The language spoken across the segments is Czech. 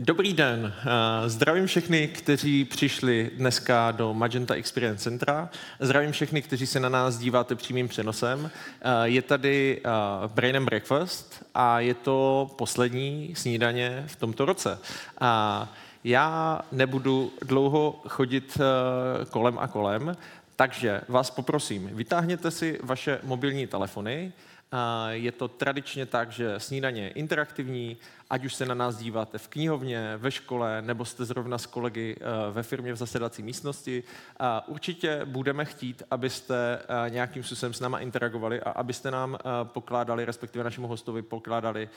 Dobrý den, zdravím všechny, kteří přišli dneska do Magenta Experience Centra. Zdravím všechny, kteří se na nás díváte přímým přenosem. Je tady Brain and Breakfast a je to poslední snídaně v tomto roce. Já nebudu dlouho chodit kolem a kolem, takže vás poprosím, vytáhněte si vaše mobilní telefony. Je to tradičně tak, že snídaně je interaktivní, ať už se na nás díváte v knihovně, ve škole, nebo jste zrovna s kolegy ve firmě v zasedací místnosti. Určitě budeme chtít, abyste nějakým způsobem s náma interagovali a abyste nám pokládali, respektive našemu hostovi pokládali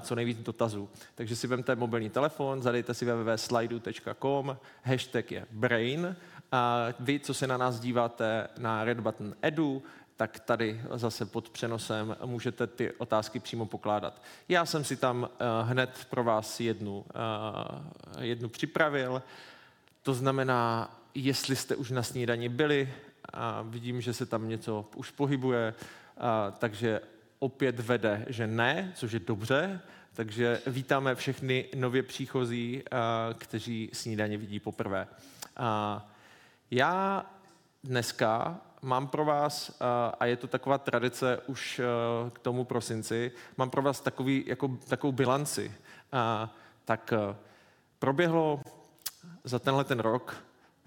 co nejvíc dotazů. Takže si vemte mobilní telefon, zadejte si www.slidu.com, hashtag je Brain. Vy, co se na nás díváte na Red Button Edu, tak tady zase pod přenosem můžete ty otázky přímo pokládat. Já jsem si tam hned pro vás jednu připravil. To znamená, jestli jste už na snídani byli, a vidím, že se tam něco už pohybuje, takže opět vede, že ne, což je dobře. Takže vítáme všechny nově příchozí, kteří snídaně vidí poprvé. Já dneska mám pro vás, a je to taková tradice už k tomu prosinci, mám pro vás takovou bilanci. Tak proběhlo za tenhle ten rok,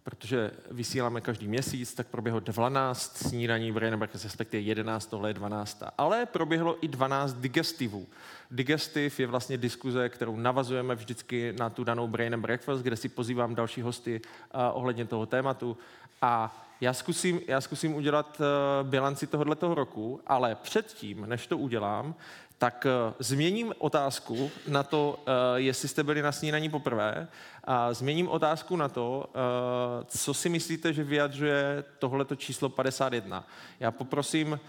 protože vysíláme každý měsíc, tak proběhlo 12 snídaní v Brain and Breakfast, respektive 11, tohle je 12. Ale proběhlo i 12 digestivů. Digestiv je vlastně diskuze, kterou navazujeme vždycky na tu danou Brain and Breakfast, kde si pozývám další hosty ohledně toho tématu. A já zkusím udělat bilanci tohoto roku, ale předtím, než to udělám, tak změním otázku na to, jestli jste byli na snídani poprvé, a změním otázku na to, co si myslíte, že vyjadřuje tohleto číslo 51. Já poprosím,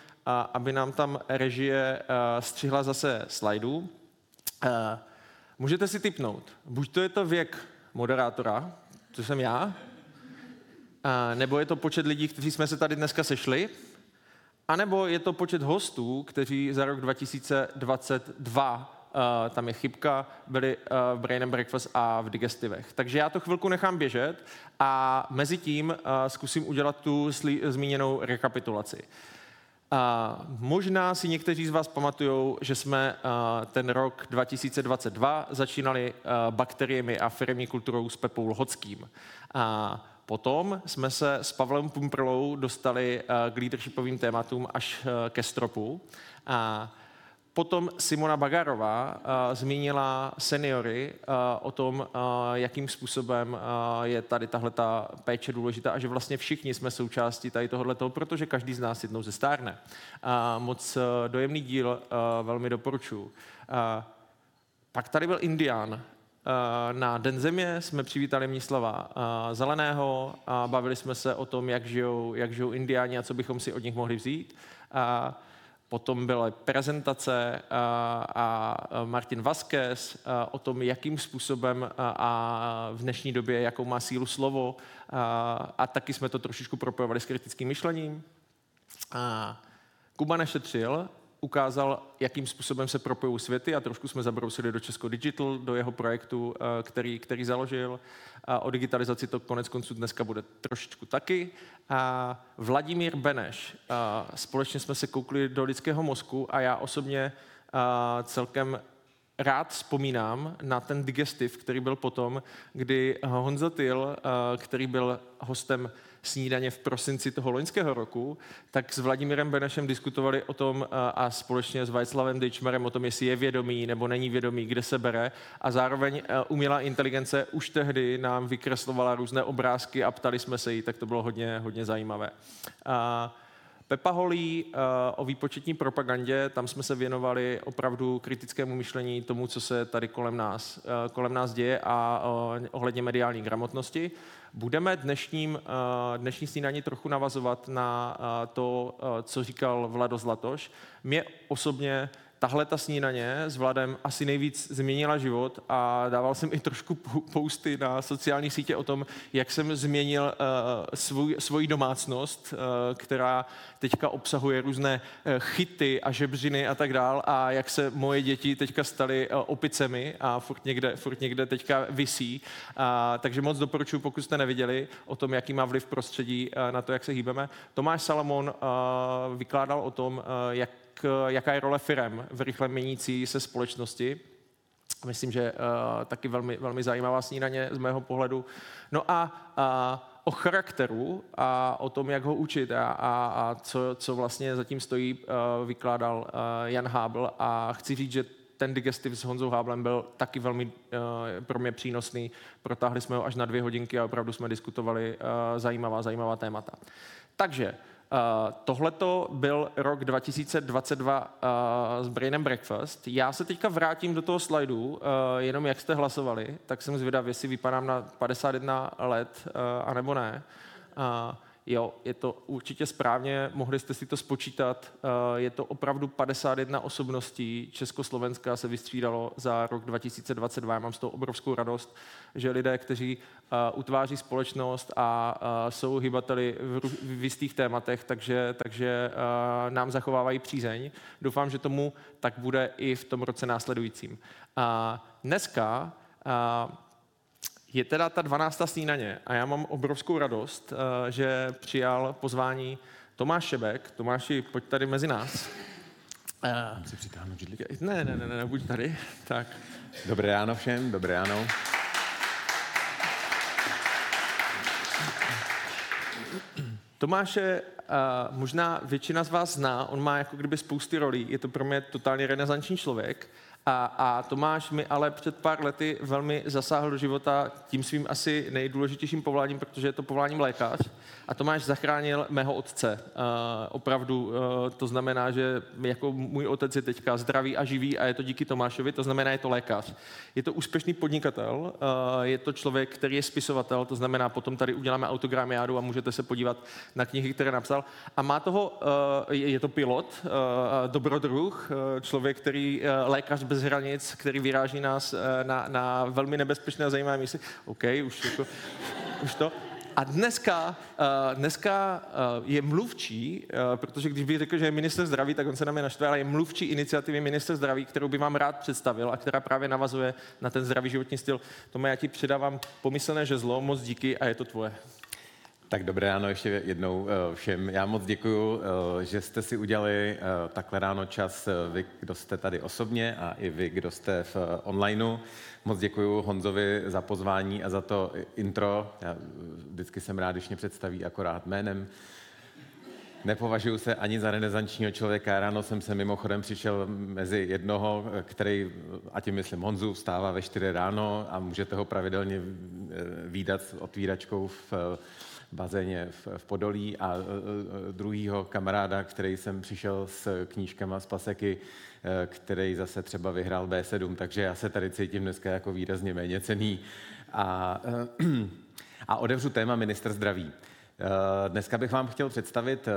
aby nám tam režie střihla zase slajdů. Můžete si tipnout, buď to je to věk moderátora, což jsem já, nebo je to počet lidí, kteří jsme se tady dneska sešli, anebo je to počet hostů, kteří za rok 2022, tam je chybka, byli v Brain and Breakfast a v digestivech. Takže já to chvilku nechám běžet a mezi tím zkusím udělat tu zmíněnou rekapitulaci. Možná si někteří z vás pamatujou, že jsme ten rok 2022 začínali bakteriemi a firemní kulturou s Pepou Lhockým. Potom jsme se s Pavlem Pumprlou dostali k leadershipovým tématům až ke stropu. A potom Simona Bagarová zmínila seniory o tom, jakým způsobem je tady tahleta péče důležitá a že vlastně všichni jsme součástí tady tohoto, protože každý z nás jednou zestárne. Moc dojemný díl, velmi doporučuji. Pak tady byl Indián. Na Den země jsme přivítali Mnislava Zeleného a bavili jsme se o tom, jak žijou Indiáni a co bychom si od nich mohli vzít. Potom byla prezentace a Martin Vázquez o tom, jakým způsobem a v dnešní době, jakou má sílu slovo. A taky jsme to trošičku propojovali s kritickým myšlením. Kuba nešetřil, ukázal, jakým způsobem se propojují světy a trošku jsme zabrousili do Česko Digital, do jeho projektu, který založil. O digitalizaci to konec konců dneska bude trošičku taky. A Vladimír Beneš. Společně jsme se koukli do lidského mozku a já osobně celkem rád vzpomínám na ten digestiv, který byl potom, kdy Honza Týl, který byl hostem snídaně v prosinci toho loňského roku, tak s Vladimírem Benešem diskutovali o tom a společně s Václavem Dejčmerem o tom, jestli je vědomý nebo není vědomý, kde se bere. A zároveň umělá inteligence už tehdy nám vykreslovala různé obrázky a ptali jsme se jí, tak to bylo hodně, hodně zajímavé. Pepa Holí o výpočetní propagandě, tam jsme se věnovali opravdu kritickému myšlení tomu, co se tady kolem nás děje a ohledně mediální gramotnosti. Budeme dnešní snídaní trochu navazovat na to, co říkal Vlado Zlatoš. Mě osobně Tahle ta snídaně s Vladem asi nejvíc změnila život a dával jsem i trošku posty na sociálních sítě o tom, jak jsem změnil svoji domácnost, která teďka obsahuje různé chyty a žebřiny a tak dál a jak se moje děti teďka staly opicemi a furt někde teďka visí. Takže moc doporučuji, pokud jste neviděli, o tom, jaký má vliv prostředí na to, jak se hýbeme. Tomáš Salomon vykládal o tom, jaká je role firem v rychle měnící se společnosti. Myslím, že taky velmi, velmi zajímavá snídaně z mého pohledu. No a o charakteru a o tom, jak ho učit a co vlastně zatím stojí, vykládal Jan Hábl. A chci říct, že ten digestiv s Honzou Háblem byl taky velmi pro mě přínosný. Protáhli jsme ho až na 2 hodinky a opravdu jsme diskutovali zajímavá témata. Takže tohleto byl rok 2022 s Brain and Breakfast. Já se teďka vrátím do toho slajdu, jenom jak jste hlasovali, tak jsem zvědav, jestli vypadám na 51 let, anebo ne. Jo, je to určitě správně, mohli jste si to spočítat. Je to opravdu 51 osobností Československa se vystřídalo za rok 2022. Já mám z toho obrovskou radost, že lidé, kteří utváří společnost a jsou hybateli v jistých tématech, takže nám zachovávají přízeň. Doufám, že tomu tak bude i v tom roce následujícím. Dneska je teda ta 12. snídaně a já mám obrovskou radost, že přijal pozvání Tomáš Šebek. Tomáši, pojď tady mezi nás. Chci přitáhnout židlíky. Ne, buď tady. Tak. Dobré ráno všem, dobré ráno. Tomáše možná většina z vás zná, on má jako kdyby spousty rolí, je to pro mě totálně renesanční člověk. A Tomáš mi ale před pár lety velmi zasáhl do života tím svým asi nejdůležitějším povoláním, protože je to povoláním lékař. A Tomáš zachránil mého otce. Opravdu to znamená, že jako můj otec je teďka zdravý a živý a je to díky Tomášovi, to znamená, je to lékař. Je to úspěšný podnikatel, je to člověk, který je spisovatel, to znamená, potom tady uděláme autogramiádu a můžete se podívat na knihy, které napsal. A má toho, je to pilot, dobrodruh, člověk, který lékař bez hranic, který vyráží nás na velmi nebezpečné a zajímavé místy. OK, už to. A dneska je mluvčí, protože když bych řekl, že je ministr zdraví, tak on se na mě naštve, ale je mluvčí iniciativy ministr zdraví, kterou by vám rád představil a která právě navazuje na ten zdravý životní styl. Tome, já ti předávám pomyslné žezlo, moc díky a je to tvoje. Tak dobré ráno ještě jednou všem. Já moc děkuju, že jste si udělali takhle ráno čas, vy, kdo jste tady osobně a i vy, kdo jste v onlineu. Moc děkuju Honzovi za pozvání a za to intro. Já vždycky jsem rád, když mě představí akorát jménem. Nepovažuji se ani za renesančního člověka. Ráno jsem se mimochodem přišel mezi jednoho, který, a tím myslím Honzu, vstává ve 4 ráno a můžete ho pravidelně vídat s otvíračkou v bazéně v Podolí a druhýho kamaráda, který jsem přišel s knížkama z Paseky, který zase třeba vyhrál B7, takže já se tady cítím dneska jako výrazně méně cenný. A otevřu téma ministr zdraví. Dneska bych vám chtěl představit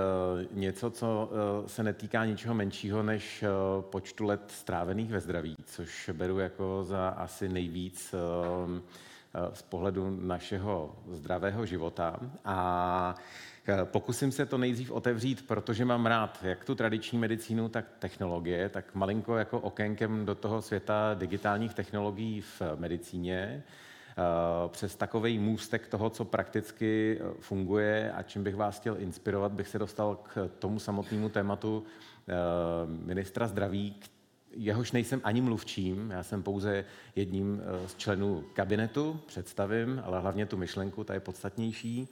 něco, co se netýká ničeho menšího než počtu let strávených ve zdraví, což beru jako za asi nejvíc z pohledu našeho zdravého života a pokusím se to nejdřív otevřít, protože mám rád jak tu tradiční medicínu, tak technologie, tak malinko jako okénkem do toho světa digitálních technologií v medicíně, přes takovej můstek toho, co prakticky funguje a čím bych vás chtěl inspirovat, bych se dostal k tomu samotnému tématu ministra zdraví, jehož nejsem ani mluvčím, já jsem pouze jedním z členů kabinetu, představím, ale hlavně tu myšlenku, ta je podstatnější.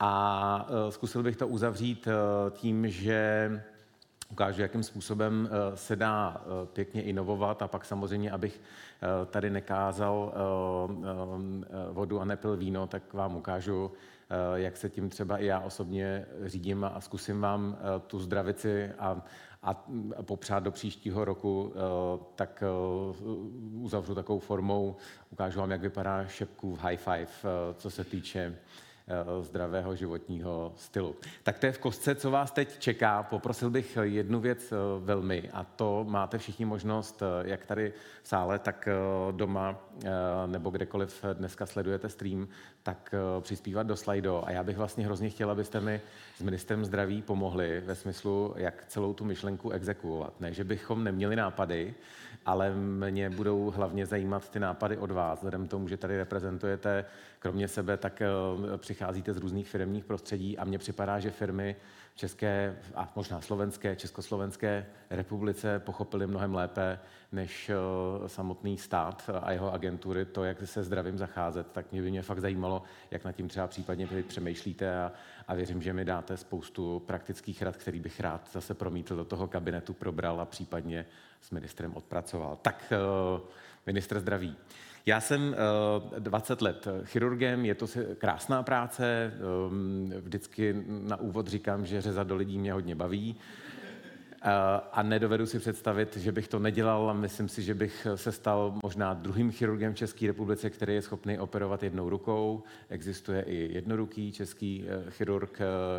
A zkusil bych to uzavřít tím, že ukážu, jakým způsobem se dá pěkně inovovat a pak samozřejmě, abych tady nekázal vodu a nepil víno, tak vám ukážu, jak se tím třeba i já osobně řídím a zkusím vám tu zdravici a popřát do příštího roku, tak uzavřu takovou formou, ukážu vám, jak vypadá Šebkův high five, co se týče zdravého životního stylu. Tak to je v kostce, co vás teď čeká. Poprosil bych jednu věc velmi, a to máte všichni možnost, jak tady v sále, tak doma nebo kdekoliv dneska sledujete stream, tak přispívat do Slido. A já bych vlastně hrozně chtěla, abyste mi s ministrem zdraví pomohli ve smyslu, jak celou tu myšlenku exekuovat. Ne, že bychom neměli nápady, ale mě budou hlavně zajímat ty nápady od vás, vzhledem k tomu, že tady reprezentujete kromě sebe, tak přicházíte z různých firemních prostředí a mně připadá, že firmy české a možná slovenské, československé republice pochopily mnohem lépe než samotný stát a jeho agentury to, jak se zdravím zacházet. Tak mě by mě fakt zajímalo, jak nad tím třeba případně přemýšlíte a věřím, že mi dáte spoustu praktických rad, který bych rád zase promítl do toho kabinetu, probral a případně s ministrem odpracoval. Tak ministr zdraví. Já jsem 20 let chirurgem, je to krásná práce, vždycky na úvod říkám, že řezat do lidí mě hodně baví a nedovedu si představit, že bych to nedělal a myslím si, že bych se stal možná druhým chirurgem v České republice, který je schopný operovat jednou rukou. Existuje i jednoruký český chirurg,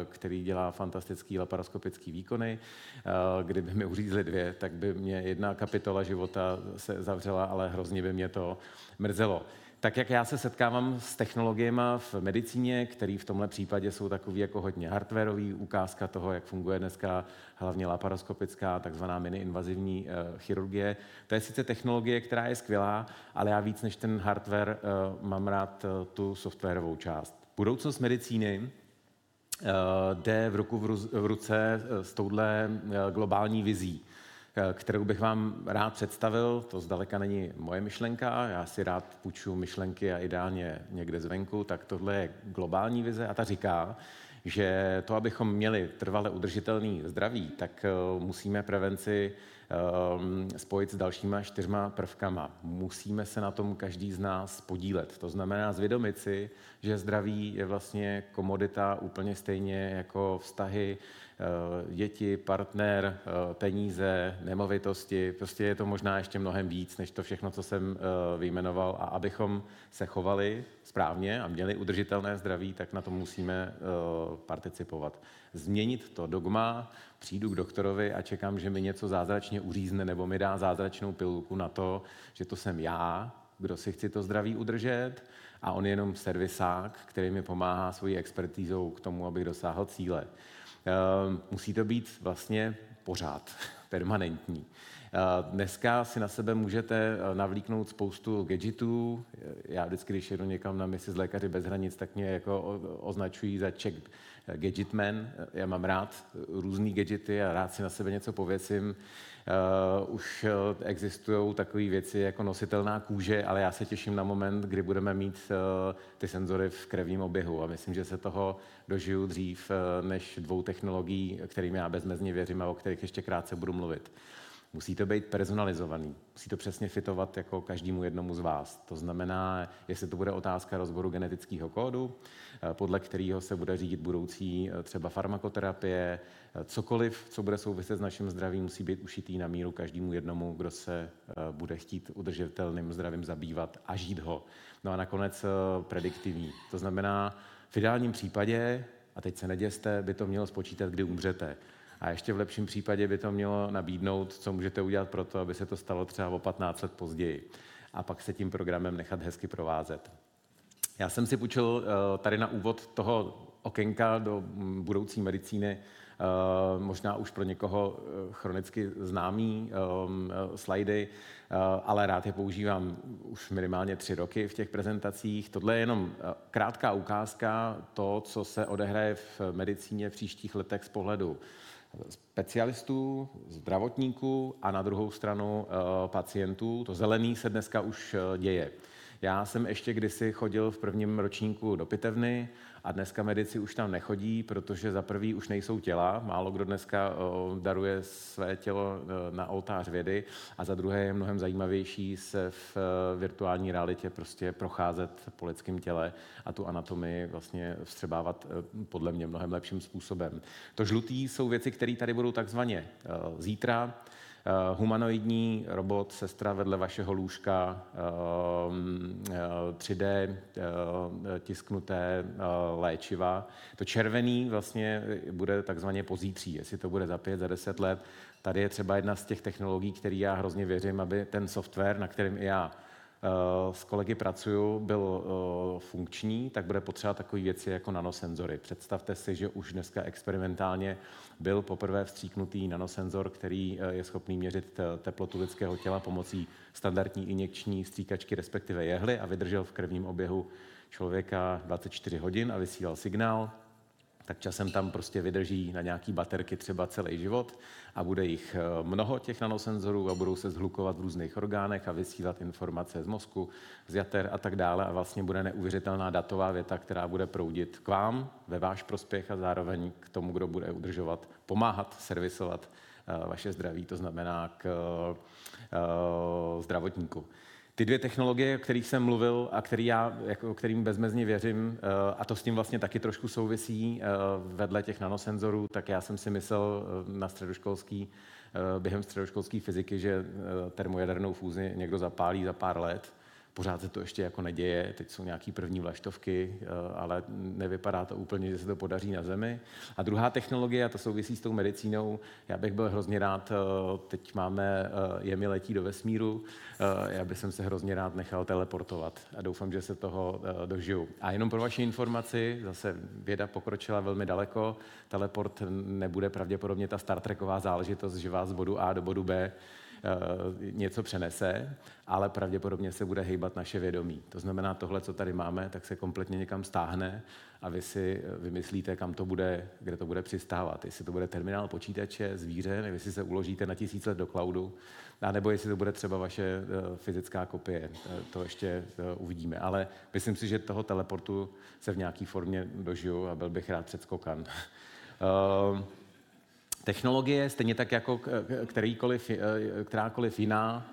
který dělá fantastický laparoskopický výkony. Kdyby mi uřízli dvě, tak by mě jedna kapitola života se zavřela, ale hrozně by mě to mrzelo. Tak jak já se setkávám s technologiemi v medicíně, které v tomhle případě jsou takový jako hodně hardwarový, ukázka toho, jak funguje dneska hlavně laparoskopická, takzvaná miniinvazivní chirurgie. To je sice technologie, která je skvělá, ale já víc než ten hardware mám rád tu softwarovou část. Budoucnost medicíny jde v ruce s touhle globální vizí, kterou bych vám rád představil. To zdaleka není moje myšlenka, já si rád půjču myšlenky a ideálně někde zvenku, tak tohle je globální vize a ta říká, že to, abychom měli trvale udržitelný zdraví, tak musíme prevenci spojit s dalšíma 4 prvkama. Musíme se na tom každý z nás podílet. To znamená zvědomit si, že zdraví je vlastně komodita úplně stejně jako vztahy, děti, partner, peníze, nemovitosti. Prostě je to možná ještě mnohem víc, než to všechno, co jsem vyjmenoval. A abychom se chovali správně a měli udržitelné zdraví, tak na to musíme participovat. Změnit to dogma, přijdu k doktorovi a čekám, že mi něco zázračně uřízne nebo mi dá zázračnou pilulku na to, že to jsem já, kdo si chci to zdraví udržet a on je jenom servisák, který mi pomáhá svojí expertízou k tomu, abych dosáhl cíle. Musí to být vlastně pořád permanentní. Dneska si na sebe můžete navlíknout spoustu gadgetů. Já vždycky, když jedu někam na misi z Lékaři bez hranic, tak mě jako označují za Czech gadgetman. Já mám rád různý gadgety a rád si na sebe něco pověsím. Už existují takové věci jako nositelná kůže, ale já se těším na moment, kdy budeme mít ty senzory v krevním oběhu a myslím, že se toho dožiju dřív než 2 technologií, kterým já bezmezně věřím a o kterých ještě krátce budu mluvit. Musí to být personalizovaný, musí to přesně fitovat jako každému jednomu z vás. To znamená, jestli to bude otázka rozboru genetického kódu, podle kterého se bude řídit budoucí třeba farmakoterapie, cokoliv, co bude souviset s naším zdravím, musí být ušitý na míru každému jednomu, kdo se bude chtít udržitelným zdravím zabývat a žít ho. No a nakonec prediktivní. To znamená, v ideálním případě, a teď se neděste, by to mělo spočítat, kdy umřete. A ještě v lepším případě by to mělo nabídnout, co můžete udělat pro to, aby se to stalo třeba o 15 let později. A pak se tím programem nechat hezky provázet. Já jsem si půjčil tady na úvod toho okénka do budoucí medicíny, možná už pro někoho chronicky známý slidy, ale rád je používám už minimálně 3 roky v těch prezentacích. Tohle je jenom krátká ukázka toho, co se odehraje v medicíně v příštích letech z pohledu specialistů, zdravotníků a na druhou stranu pacientů. To zelený se dneska už děje. Já jsem ještě kdysi chodil v prvním ročníku do pitevny a dneska medici už tam nechodí, protože za prvý už nejsou těla, málo kdo dneska daruje své tělo na oltář vědy a za druhé je mnohem zajímavější se v virtuální realitě prostě procházet po lidském těle a tu anatomii vlastně vstřebávat podle mě mnohem lepším způsobem. To žlutý jsou věci, které tady budou takzvaně zítra. Humanoidní robot, sestra vedle vašeho lůžka, 3D tisknuté léčiva. To červený vlastně bude takzvaně pozítří, jestli to bude za 5, za 10 let. Tady je třeba jedna z těch technologií, který já hrozně věřím, aby ten software, na kterém i já s kolegy pracuju, byl funkční, tak bude potřeba takové věci jako nanosenzory. Představte si, že už dneska experimentálně byl poprvé vstříknutý nanosenzor, který je schopný měřit teplotu lidského těla pomocí standardní injekční stříkačky, respektive jehly, a vydržel v krevním oběhu člověka 24 hodin a vysílal signál. Tak časem tam prostě vydrží na nějaký baterky třeba celý život a bude jich mnoho těch nanosenzorů a budou se zhlukovat v různých orgánech a vysílat informace z mozku, z jater a tak dále a vlastně bude neuvěřitelná datová věta, která bude proudit k vám ve váš prospěch a zároveň k tomu, kdo bude udržovat, pomáhat, servisovat vaše zdraví, to znamená k zdravotníku. Ty dvě technologie, o kterých jsem mluvil a kterým bezmezně věřím, a to s tím vlastně taky trošku souvisí vedle těch nanosenzorů, tak já jsem si myslel během středoškolské fyziky, že termojadernou fúzi někdo zapálí za pár let. Pořád se to ještě jako neděje, teď jsou nějaký první vlaštovky, ale nevypadá to úplně, že se to podaří na Zemi. A druhá technologie, a to souvisí s tou medicínou, já bych byl hrozně rád, teď máme, jemi letí do vesmíru, já bych se hrozně rád nechal teleportovat a doufám, že se toho dožiju. A jenom pro vaši informaci, zase věda pokročila velmi daleko, teleport nebude pravděpodobně ta Star Treková záležitost, že vás z bodu A do bodu B něco přenese, ale pravděpodobně se bude hejbat naše vědomí. To znamená, tohle, co tady máme, tak se kompletně někam stáhne a vy si vymyslíte, kam to bude, kde to bude přistávat. Jestli to bude terminál počítače, zvíře, nebo jestli se uložíte na 1000 let do cloudu, nebo jestli to bude třeba vaše fyzická kopie. To ještě uvidíme. Ale myslím si, že toho teleportu se v nějaké formě dožiju a byl bych rád předskokan. Technologie, stejně tak jako kterákoliv jiná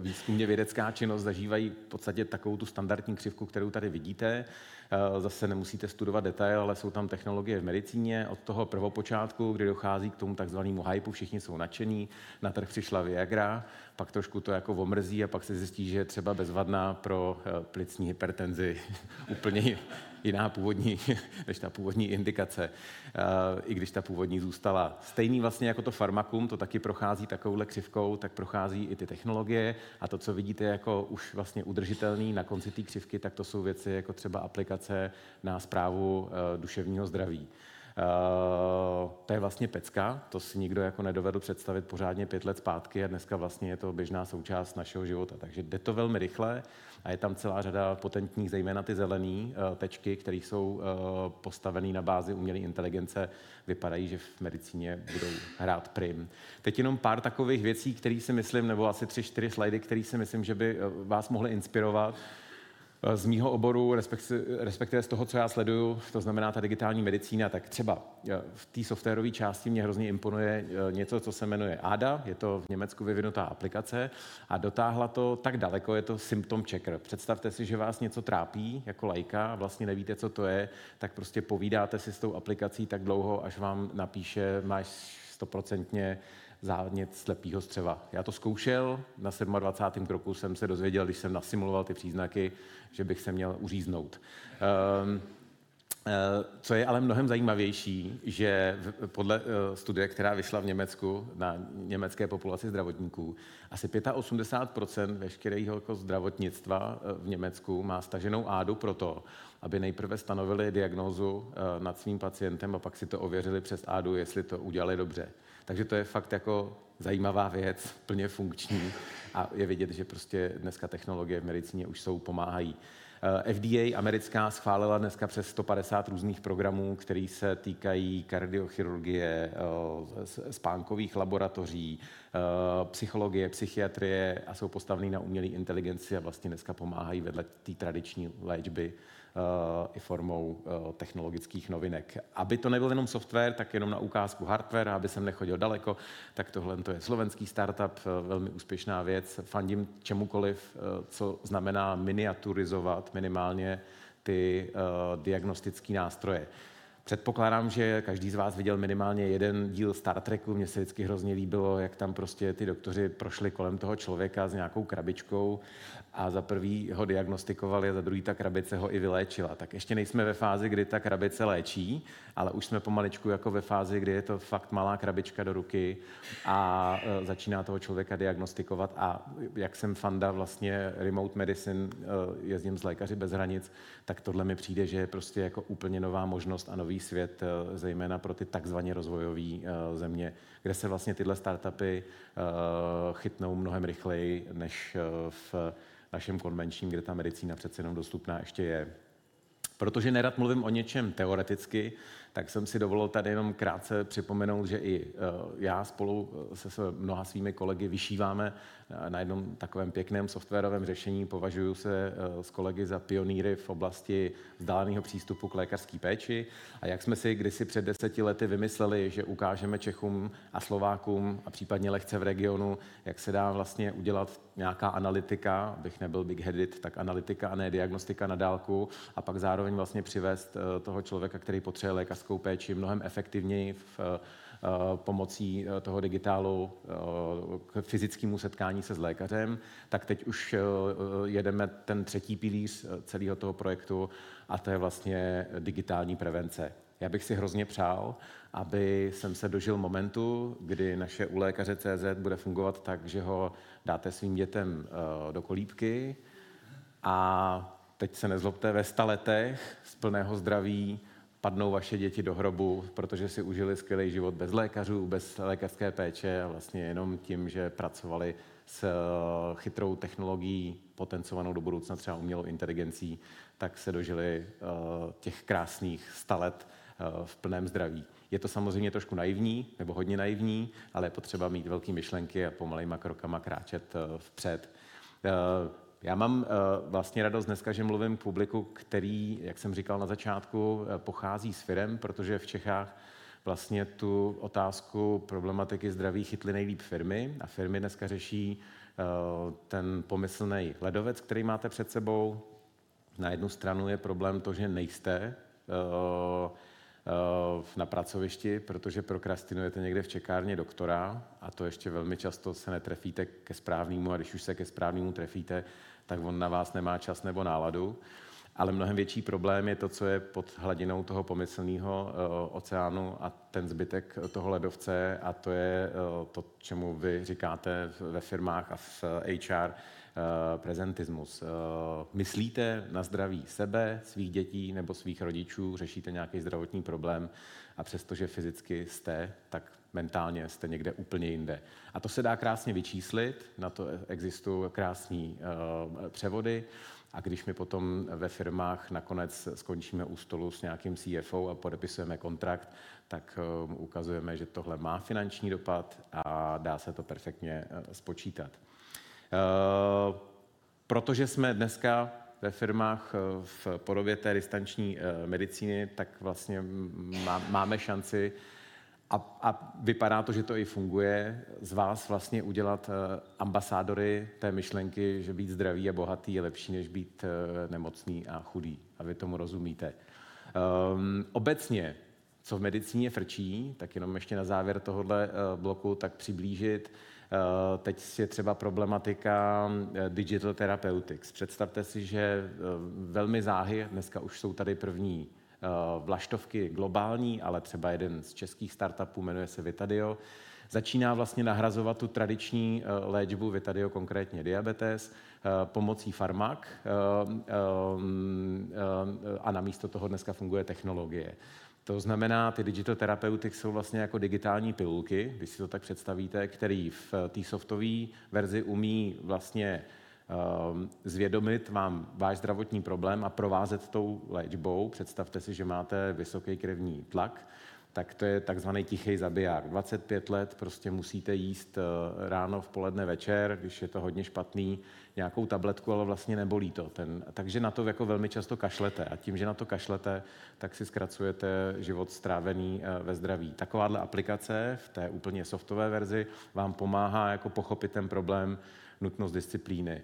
výzkumně vědecká činnost, zažívají v podstatě takovou tu standardní křivku, kterou tady vidíte. Zase nemusíte studovat detail, ale jsou tam technologie v medicíně. Od toho prvopočátku, kdy dochází k tomu takzvanému hypu, všichni jsou nadšení, na trh přišla Viagra, pak trošku to jako omrzí a pak se zjistí, že je třeba bezvadná pro plicní hypertenzi úplně jiná původní, než ta původní indikace, i když ta původní zůstala. Stejný vlastně jako to farmakum, to taky prochází takovouhle křivkou, tak prochází i ty technologie a to, co vidíte jako už vlastně udržitelný na konci té křivky, tak to jsou věci jako třeba aplikace na správu duševního zdraví. To je vlastně pecka, to si nikdo jako nedovedl představit pořádně 5 let zpátky a dneska vlastně je to běžná součást našeho života. Takže jde to velmi rychle a je tam celá řada potentních, zejména ty zelené tečky, které jsou postavené na bázi umělé inteligence, vypadají, že v medicíně budou hrát prim. Teď jenom pár takových věcí, které si myslím, nebo asi 3-4 slajdy, které si myslím, že by vás mohly inspirovat. Z mýho oboru, respektive z toho, co já sleduju, to znamená ta digitální medicína, tak třeba v té softwarové části mě hrozně imponuje něco, co se jmenuje ADA, je to v Německu vyvinutá aplikace a dotáhla to tak daleko, je to symptom checker. Představte si, že vás něco trápí jako laika, vlastně nevíte, co to je, tak prostě povídáte si s tou aplikací tak dlouho, až vám napíše, máš 100% zánět slepýho střeva. Já to zkoušel, na 27. kroku jsem se dozvěděl, když jsem nasimuloval ty příznaky, že bych se měl uříznout. Co je ale mnohem zajímavější, že podle studie, která vyšla v Německu na německé populaci zdravotníků, asi 85% veškerého jako zdravotnictva v Německu má staženou ádu proto, aby nejprve stanovili diagnózu nad svým pacientem a pak si to ověřili přes ádu, jestli to udělali dobře. Takže to je fakt jako zajímavá věc, plně funkční a je vidět, že prostě dneska technologie v medicíně už jsou, pomáhají. FDA americká schválila dneska přes 150 různých programů, které se týkají kardiochirurgie, spánkových laboratoří, psychologie, psychiatrie a jsou postaveny na umělé inteligenci a vlastně dneska pomáhají vedle té tradiční léčby i formou technologických novinek. Aby to nebyl jenom software, tak jenom na ukázku hardware, aby jsem nechodil daleko, tak tohle to je slovenský startup, velmi úspěšná věc. Fandím čemukoliv, co znamená miniaturizovat minimálně ty diagnostické nástroje. Předpokládám, že každý z vás viděl minimálně jeden díl Star Treku. Mně se vždycky hrozně líbilo, jak tam prostě ty doktoři prošli kolem toho člověka s nějakou krabičkou a za prvý ho diagnostikovali a za druhý ta krabice ho i vyléčila. Tak ještě nejsme ve fázi, kdy ta krabice léčí, ale už jsme pomaličku jako ve fázi, kdy je to fakt malá krabička do ruky a začíná toho člověka diagnostikovat. A jak jsem fanda vlastně remote medicine, jezdím s Lékaři bez hranic, tak tohle mi přijde, že je prostě jako úplně nová možnost a nový svět, zejména pro ty takzvaně rozvojové země, kde se vlastně tyhle startupy chytnou mnohem rychleji než v našem konvenčním, kde ta medicína přece jenom dostupná ještě je. Protože nerad mluvím o něčem teoreticky, tak jsem si dovolil tady jenom krátce připomenout, že i já spolu se mnoha svými kolegy vyšíváme na jednom takovém pěkném softwarovém řešení. Považuji se s kolegy za pionýry v oblasti vzdáleného přístupu k lékařské péči. A jak jsme si kdysi před 10 lety vymysleli, že ukážeme Čechům a Slovákům a případně lehce v regionu, jak se dá vlastně udělat nějaká analytika, abych nebyl big-headed, tak analytika a ne diagnostika na dálku a pak zároveň vlastně přivést toho člověka, který potřebuje lékařskou péči mnohem efektivněji pomocí toho digitálu k fyzickému setkání se s lékařem, tak teď už jedeme ten 3. pilíř celého toho projektu a to je vlastně digitální prevence. Já bych si hrozně přál, aby jsem se dožil momentu, kdy naše uLékaře.cz bude fungovat tak, že ho dáte svým dětem do kolíbky a teď se nezlobte, ve 100 letech z plného zdraví padnou vaše děti do hrobu, protože si užili skvělý život bez lékařů, bez lékařské péče a vlastně jenom tím, že pracovali s chytrou technologií potenciovanou do budoucna třeba umělou inteligencí, tak se dožili těch krásných 100 let v plném zdraví. Je to samozřejmě trošku naivní, nebo hodně naivní, ale je potřeba mít velké myšlenky a pomalejma krokama kráčet vpřed. Já mám vlastně radost dneska, že mluvím k publiku, který, jak jsem říkal na začátku, pochází z firem, protože v Čechách vlastně tu otázku problematiky zdraví chytly nejlíp firmy a firmy dneska řeší ten pomyslný ledovec, který máte před sebou. Na jednu stranu je problém to, že nejste na pracovišti, protože prokrastinujete někde v čekárně doktora a to ještě velmi často se netrefíte ke správnému a když už se ke správnému trefíte, tak on na vás nemá čas nebo náladu. Ale mnohem větší problém je to, co je pod hladinou toho pomyslného oceánu a ten zbytek toho ledovce a to je to, čemu vy říkáte ve firmách a v HR prezentismus. Myslíte na zdraví sebe, svých dětí nebo svých rodičů, řešíte nějaký zdravotní problém a přestože fyzicky jste, tak mentálně jste někde úplně jinde. A to se dá krásně vyčíslit, na to existují krásní převody. A když my potom ve firmách nakonec skončíme u stolu s nějakým CFO a podepisujeme kontrakt, tak ukazujeme, že tohle má finanční dopad a dá se to perfektně spočítat. Protože jsme dneska ve firmách v podobě té distanční medicíny, tak vlastně máme šanci a vypadá to, že to i funguje, z vás vlastně udělat ambasádory té myšlenky, že být zdravý a bohatý je lepší, než být nemocný a chudý. A vy tomu rozumíte. Obecně, co v medicíně frčí, tak jenom ještě na závěr tohohle bloku, tak přiblížit. Teď je třeba problematika digital therapeutics. Představte si, že velmi záhy, dneska už jsou tady první vlaštovky globální, ale třeba jeden z českých startupů, jmenuje se Vitadio, začíná vlastně nahrazovat tu tradiční léčbu, Vitadio konkrétně diabetes, pomocí farmak a namísto toho dneska funguje technologie. To znamená, ty digital therapeutics jsou vlastně jako digitální pilulky, když si to tak představíte, který v té softové verzi umí vlastně zvědomit vám váš zdravotní problém a provázet tou léčbou. Představte si, že máte vysoký krevní tlak, tak to je takzvaný tichý zabiják. 25 let prostě musíte jíst ráno, v poledne, večer, když je to hodně špatný, nějakou tabletku, ale vlastně nebolí to. Takže na to jako velmi často kašlete a tím, že na to kašlete, tak si zkracujete život strávený ve zdraví. Takováhle aplikace v té úplně softové verzi vám pomáhá jako pochopit ten problém nutnost disciplíny.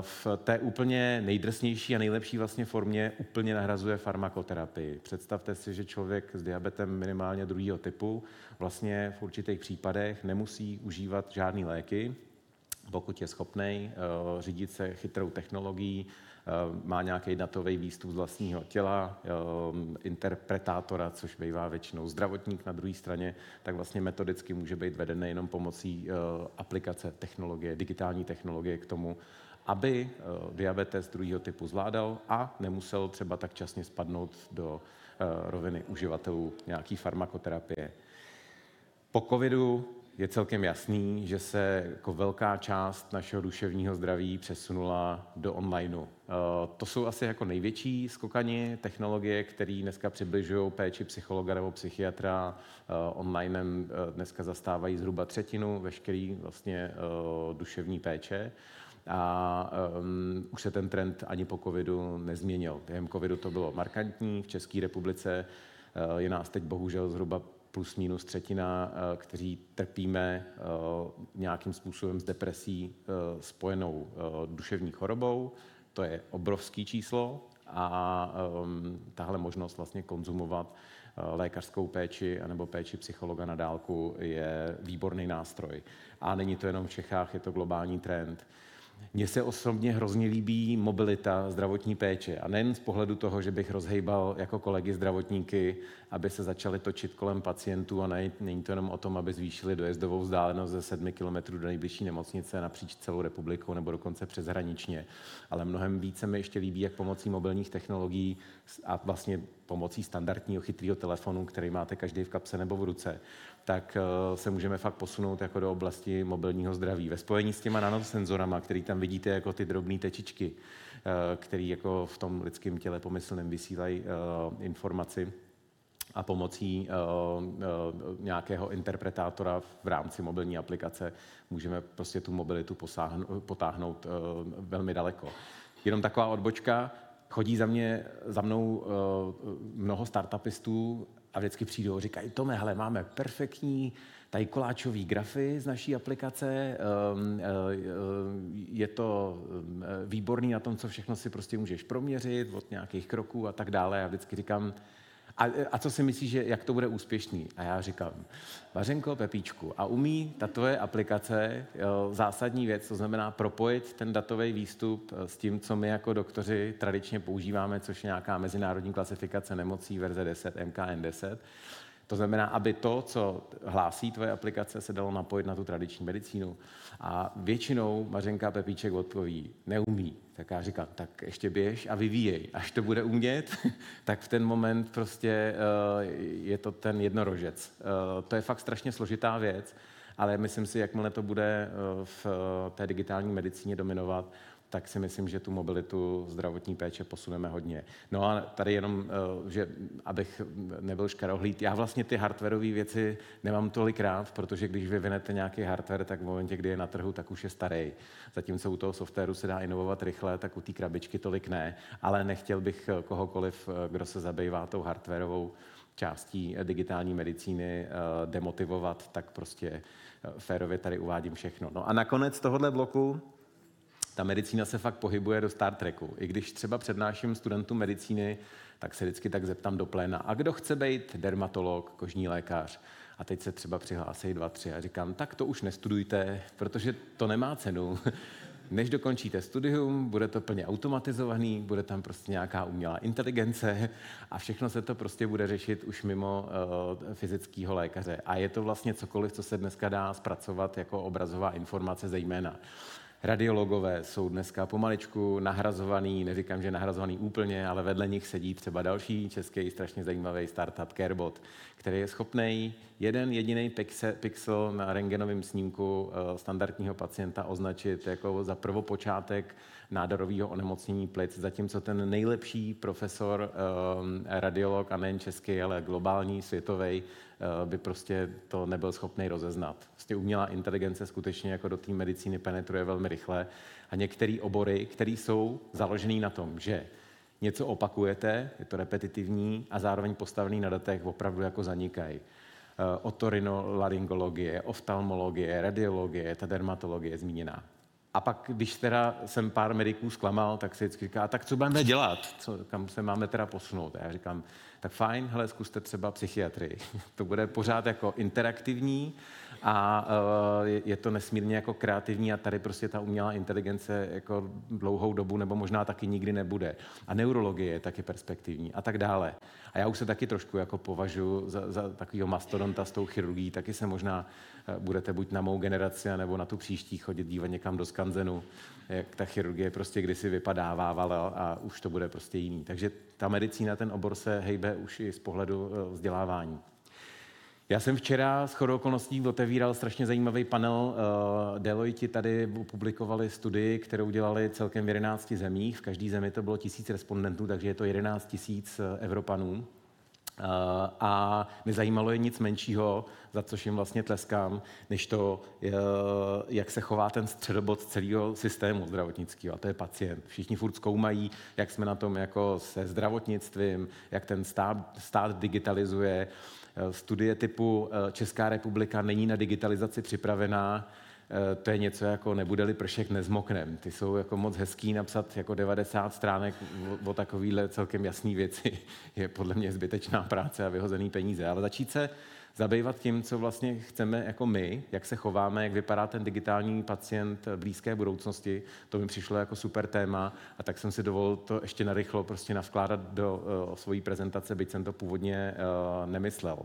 V té úplně nejdrsnější a nejlepší vlastně formě úplně nahrazuje farmakoterapii. Představte si, že člověk s diabetem minimálně druhého typu vlastně v určitých případech nemusí užívat žádný léky, pokud je schopnej řídit se chytrou technologií, má nějaký datový výstup z vlastního těla, interpretátora, což bývá většinou zdravotník na druhé straně, tak vlastně metodicky může být vedený jenom pomocí aplikace technologie, digitální technologie k tomu, aby diabetes druhého typu zvládal a nemusel třeba tak časně spadnout do roviny uživatelů nějaký farmakoterapie. Po covidu je celkem jasný, že se jako velká část našeho duševního zdraví přesunula do onlineu. To jsou asi jako největší skokani technologie, které dneska přibližují péči psychologa nebo psychiatra. Onlinem dneska zastávají zhruba 1/3 veškerý vlastně duševní péče. A už se ten trend ani po covidu nezměnil. Během covidu to bylo markantní. V České republice je nás teď bohužel zhruba plus minus 1/3, kteří trpíme nějakým způsobem s depresí spojenou duševní chorobou. To je obrovský číslo a tahle možnost vlastně konzumovat lékařskou péči anebo péči psychologa na dálku je výborný nástroj. A není to jenom v Čechách, je to globální trend. Mně se osobně hrozně líbí mobilita zdravotní péče. A nejen z pohledu toho, že bych rozhejbal jako kolegy zdravotníky, aby se začali točit kolem pacientů a není to jenom o tom, aby zvýšili dojezdovou vzdálenost ze 7 kilometrů do nejbližší nemocnice napříč celou republikou nebo dokonce přeshraničně. Ale mnohem více mi ještě líbí, jak pomocí mobilních technologií a vlastně pomocí standardního chytrého telefonu, který máte každý v kapse nebo v ruce, tak se můžeme fakt posunout jako do oblasti mobilního zdraví. Ve spojení s těma nanosenzorama, který tam vidíte jako ty drobné tečičky, který jako v tom lidském těle pomyslném vysílají informaci a pomocí nějakého interpretátora v rámci mobilní aplikace můžeme prostě tu mobilitu potáhnout velmi daleko. Jenom taková odbočka. Chodí za mnou mnoho startupistů a vždycky přijdou a říkají, Tome, hele, máme perfektní tady koláčový grafy z naší aplikace, je to výborný na tom, co všechno si prostě můžeš proměřit od nějakých kroků a tak dále. Já vždycky říkám, a co si myslíš, že jak to bude úspěšný? A já říkám, Vařenko, Pepíčku, a umí ta tvoje aplikace zásadní věc, to znamená propojit ten datový výstup s tím, co my jako doktoři tradičně používáme, což je nějaká mezinárodní klasifikace nemocí verze 10, MKN 10. To znamená, aby to, co hlásí tvoje aplikace, se dalo napojit na tu tradiční medicínu. A většinou Mařenka Pepíček odpoví, neumí. Tak já říkám, tak ještě běž a vyvíjej. Až to bude umět, tak v ten moment prostě je to ten jednorožec. To je fakt strašně složitá věc, ale myslím si, jakmile to bude v té digitální medicíně dominovat, tak si myslím, že tu mobilitu zdravotní péče posuneme hodně. No a tady jenom, že abych nebyl škarohlíd, já vlastně ty hardwareové věci nemám tolik rád, protože když vyvinete nějaký hardware, tak v momentě, kdy je na trhu, tak už je starý. Zatímco u toho softwaru se dá inovovat rychle, tak u té krabičky tolik ne, ale nechtěl bych kohokoliv, kdo se zabývá tou hardwareovou částí digitální medicíny demotivovat, tak prostě férově tady uvádím všechno. No a nakonec tohohle bloku ta medicína se fakt pohybuje do Star Treku. I když třeba přednáším studentům medicíny, tak se vždycky tak zeptám do pléna, a kdo chce být dermatolog, kožní lékař? A teď se třeba přihlásí 2, 3 a říkám, tak to už nestudujte, protože to nemá cenu. Než dokončíte studium, bude to plně automatizovaný, bude tam prostě nějaká umělá inteligence a všechno se to prostě bude řešit už mimo fyzického lékaře. A je to vlastně cokoliv, co se dneska dá zpracovat jako obrazová informace zejména. Radiologové jsou dneska pomaličku nahrazovaný, neříkám, že nahrazovaný úplně, ale vedle nich sedí třeba další český strašně zajímavý startup CareBot, který je schopný jeden jediný pixel na rentgenovém snímku standardního pacienta označit jako za prvopočátek nádorového onemocnění plic, zatímco ten nejlepší profesor, radiolog, a nejen český, ale globální, světový, by prostě to nebyl schopný rozeznat. Prostě umělá inteligence skutečně jako do té medicíny penetruje velmi rychle a některé obory, které jsou založené na tom, že něco opakujete, je to repetitivní a zároveň postavený na datech, opravdu jako zanikají. Otorinolaryngologie, oftalmologie, radiologie, ta dermatologie je zmíněná. A pak, když teda jsem pár mediků zklamal, tak se vždycky říká, tak co budeme dělat? Kam se máme teda posunout? A já říkám, tak fajn, hele, zkuste třeba psychiatrii. To bude pořád jako interaktivní a je to nesmírně jako kreativní a tady prostě ta umělá inteligence jako dlouhou dobu nebo možná taky nikdy nebude. A neurologie je taky perspektivní a tak dále. A já už se taky trošku jako považuji za takovýho mastodonta s tou chirurgií, taky se možná budete buď na mou generaci nebo na tu příští chodit dívat někam do skanzenu, jak ta chirurgie prostě kdysi vypadávala a už to bude prostě jiný. Takže ta medicína, ten obor se hejbe už i z pohledu vzdělávání. Já jsem včera shodou okolností otevíral strašně zajímavý panel. Deloitte tady publikovali studii, kterou dělali celkem v 11 zemích. V každý zemi to bylo 1000 respondentů, takže je to 11 000 Evropanů. A nezajímalo je nic menšího, za což jim vlastně tleskám, než to, jak se chová ten středobod celého systému zdravotnického, a to je pacient. Všichni furt zkoumají, jak jsme na tom jako se zdravotnictvím, jak ten stát digitalizuje. Studie typu Česká republika není na digitalizaci připravená, to je něco jako nebude-li pršek, nezmoknem. Ty jsou jako moc hezký napsat jako 90 stránek o takovýhle celkem jasný věci. Je podle mě zbytečná práce a vyhozený peníze. Ale začít se zabývat tím, co vlastně chceme jako my, jak se chováme, jak vypadá ten digitální pacient blízké budoucnosti, to mi přišlo jako super téma a tak jsem si dovolil to ještě narychlo prostě navkládat do svojí prezentace, byť jsem to původně nemyslel.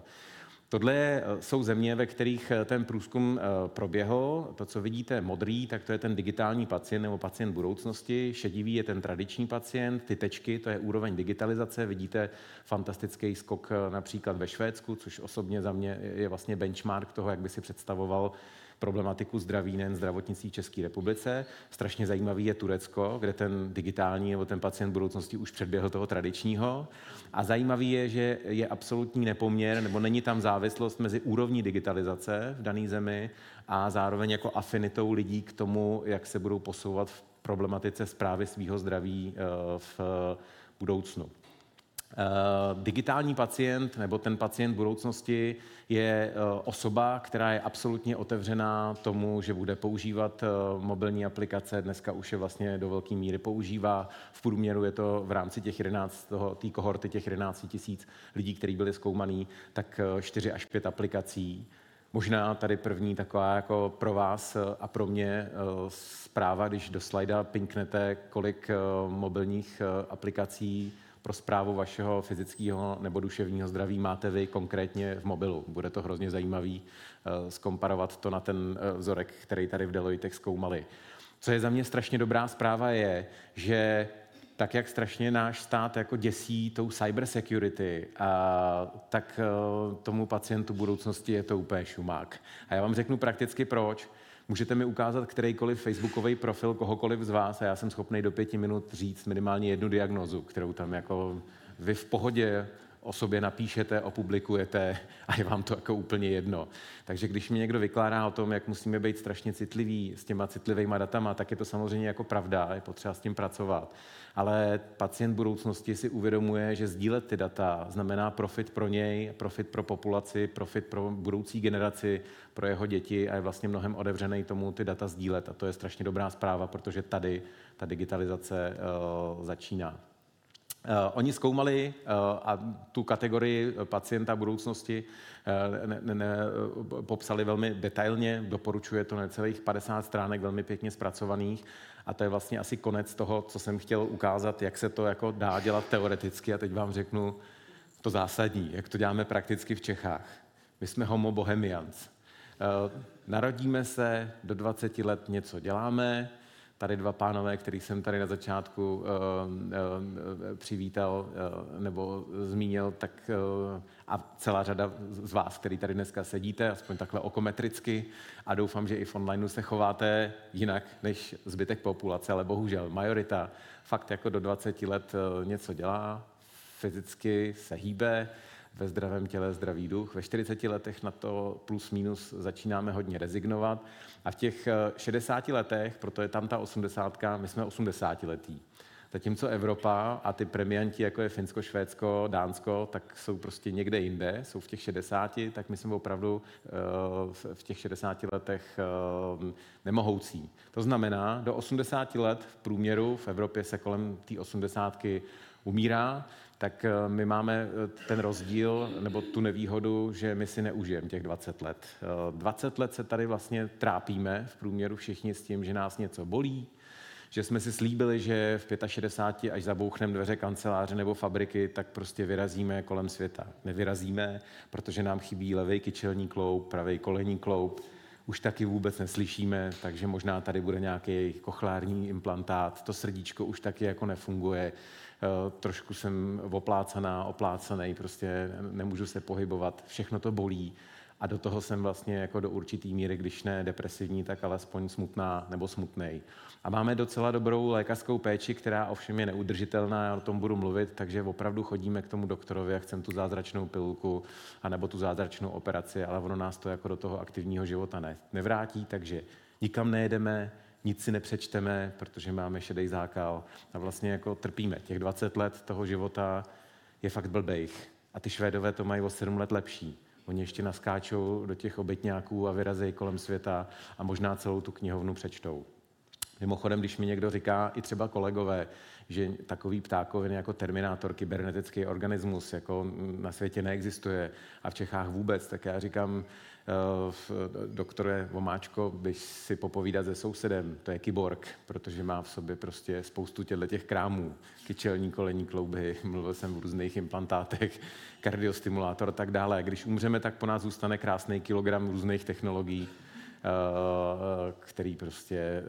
Tohle jsou země, ve kterých ten průzkum proběhl. To, co vidíte modrý, tak to je ten digitální pacient nebo pacient budoucnosti. Šedivý je ten tradiční pacient. Ty tečky, to je úroveň digitalizace. Vidíte fantastický skok například ve Švédsku, což osobně za mě je vlastně benchmark toho, jak by si představoval problematiku zdraví nejen zdravotnictví v České republice. Strašně zajímavý je Turecko, kde ten digitální nebo ten pacient budoucnosti už předběhl toho tradičního. A zajímavý je, že je absolutní nepoměr, nebo není tam závislost mezi úrovní digitalizace v dané zemi a zároveň jako afinitou lidí k tomu, jak se budou posouvat v problematice správy svého zdraví v budoucnu. Digitální pacient nebo ten pacient budoucnosti je osoba, která je absolutně otevřená tomu, že bude používat mobilní aplikace. Dneska už je vlastně do velké míry používá. V průměru je to v rámci těch 11 kohorty, těch 11 000 lidí, kteří byli zkoumaný, tak 4 až 5 aplikací. Možná tady první taková jako pro vás a pro mě zpráva, když do slajda pinknete, kolik mobilních aplikací pro správu vašeho fyzického nebo duševního zdraví máte vy konkrétně v mobilu. Bude to hrozně zajímavý zkomparovat to na ten vzorek, který tady v Deloitte zkoumali. Co je za mě strašně dobrá zpráva je, že tak, jak strašně náš stát jako děsí tou cybersecurity, tak tomu pacientu budoucnosti je to úplně šumák. A já vám řeknu prakticky proč. Můžete mi ukázat kterýkoliv facebookový profil kohokoliv z vás a já jsem schopný do 5 minut říct minimálně jednu diagnózu, kterou tam jako vy v pohodě o sobě napíšete, opublikujete a je vám to jako úplně jedno. Takže když mi někdo vykládá o tom, jak musíme být strašně citliví s těma citlivejma datama, tak je to samozřejmě jako pravda, je potřeba s tím pracovat. Ale pacient budoucnosti si uvědomuje, že sdílet ty data znamená profit pro něj, profit pro populaci, profit pro budoucí generaci, pro jeho děti a je vlastně mnohem otevřenej tomu ty data sdílet. A to je strašně dobrá zpráva, protože tady ta digitalizace začíná. Oni zkoumali a tu kategorii pacienta budoucnosti popsali velmi detailně, doporučuje to necelých 50 stránek velmi pěkně zpracovaných a to je vlastně asi konec toho, co jsem chtěl ukázat, jak se to jako dá dělat teoreticky a teď vám řeknu to zásadní, jak to děláme prakticky v Čechách. My jsme homo bohemians. Narodíme se, do 20 let něco děláme. Tady dva pánové, který jsem tady na začátku přivítal nebo zmínil, tak a celá řada z vás, který tady dneska sedíte, aspoň takhle okometricky a doufám, že i v onlineu se chováte jinak než zbytek populace, ale bohužel majorita fakt jako do 20 let něco dělá, fyzicky se hýbe, ve zdravém těle zdravý duch. Ve 40 letech na to plus minus začínáme hodně rezignovat. A v těch 60 letech, proto je tam ta 80, my jsme 80 letí. Zatímco Evropa a ty premianti, jako je Finsko, Švédsko, Dánsko, tak jsou prostě někde jinde, jsou v těch 60, tak my jsme opravdu v těch 60 letech nemohoucí. To znamená, do 80 let v průměru v Evropě se kolem té 80 umírá, tak my máme ten rozdíl nebo tu nevýhodu, že my si neužijeme těch 20 let. 20 let se tady vlastně trápíme v průměru všichni s tím, že nás něco bolí, že jsme si slíbili, že v 65, až zabouchneme dveře kanceláře nebo fabriky, tak prostě vyrazíme kolem světa. Nevyrazíme, protože nám chybí levej kyčelní kloub, pravej kolenní kloub, už taky vůbec neslyšíme, takže možná tady bude nějaký kochlární implantát, to srdíčko už taky jako nefunguje, trošku jsem oplácaný, prostě nemůžu se pohybovat, všechno to bolí. A do toho jsem vlastně jako do určitý míry, když ne depresivní, tak alespoň smutná nebo smutnej. A máme docela dobrou lékařskou péči, která ovšem je neudržitelná, já o tom budu mluvit, takže opravdu chodíme k tomu doktorovi a chceme tu zázračnou pilulku anebo tu zázračnou operaci, ale ono nás to jako do toho aktivního života nevrátí, takže nikam nejedeme, nic si nepřečteme, protože máme šedej zákal a vlastně jako trpíme. Těch 20 let toho života je fakt blbejch a ty Švédové to mají o 7 let lepší. Oni ještě naskáčou do těch obětňáků a vyrazejí kolem světa a možná celou tu knihovnu přečtou. Mimochodem, když mi někdo říká, i třeba kolegové, že takový ptákoviny jako Terminátor, kybernetický organismus, jako na světě neexistuje a v Čechách vůbec, tak já říkám, doktore Vomáčko, bych si popovídat se sousedem, to je kyborg, protože má v sobě prostě spoustu těch krámů, kyčelní, kolenní klouby, mluvil jsem v různých implantátech, kardiostimulátor a tak dále. Když umřeme, tak po nás zůstane krásný kilogram různých technologií, který prostě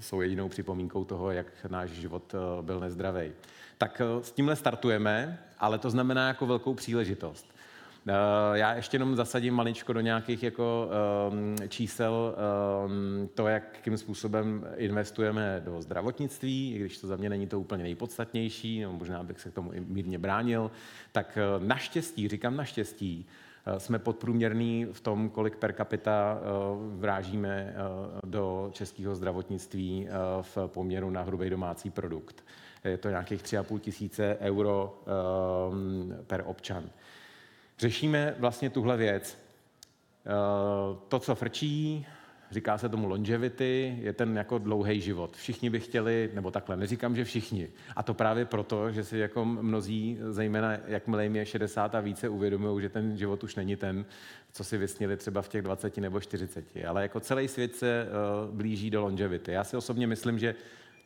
jsou jedinou připomínkou toho, jak náš život byl nezdravý. Tak s tímhle startujeme, ale to znamená jako velkou příležitost. Já ještě jenom zasadím maličko do nějakých jako čísel to, jakým způsobem investujeme do zdravotnictví, i když to za mě není to úplně nejpodstatnější, no, možná bych se k tomu i mírně bránil, tak naštěstí, říkám naštěstí, jsme podprůměrní v tom, kolik per capita vrážíme do českého zdravotnictví v poměru na hrubý domácí produkt. Je to nějakých 3,5 tisíce euro per občan. Řešíme vlastně tuhle věc. To, co frčí, říká se tomu longevity, je ten jako dlouhý život. Všichni by chtěli, nebo takhle, neříkám, že všichni. A to právě proto, že si jako mnozí, zejména jakmile jim je 60 a více, uvědomují, že ten život už není ten, co si vysnili třeba v těch 20 nebo 40. Ale jako celý svět se blíží do longevity. Já si osobně myslím, že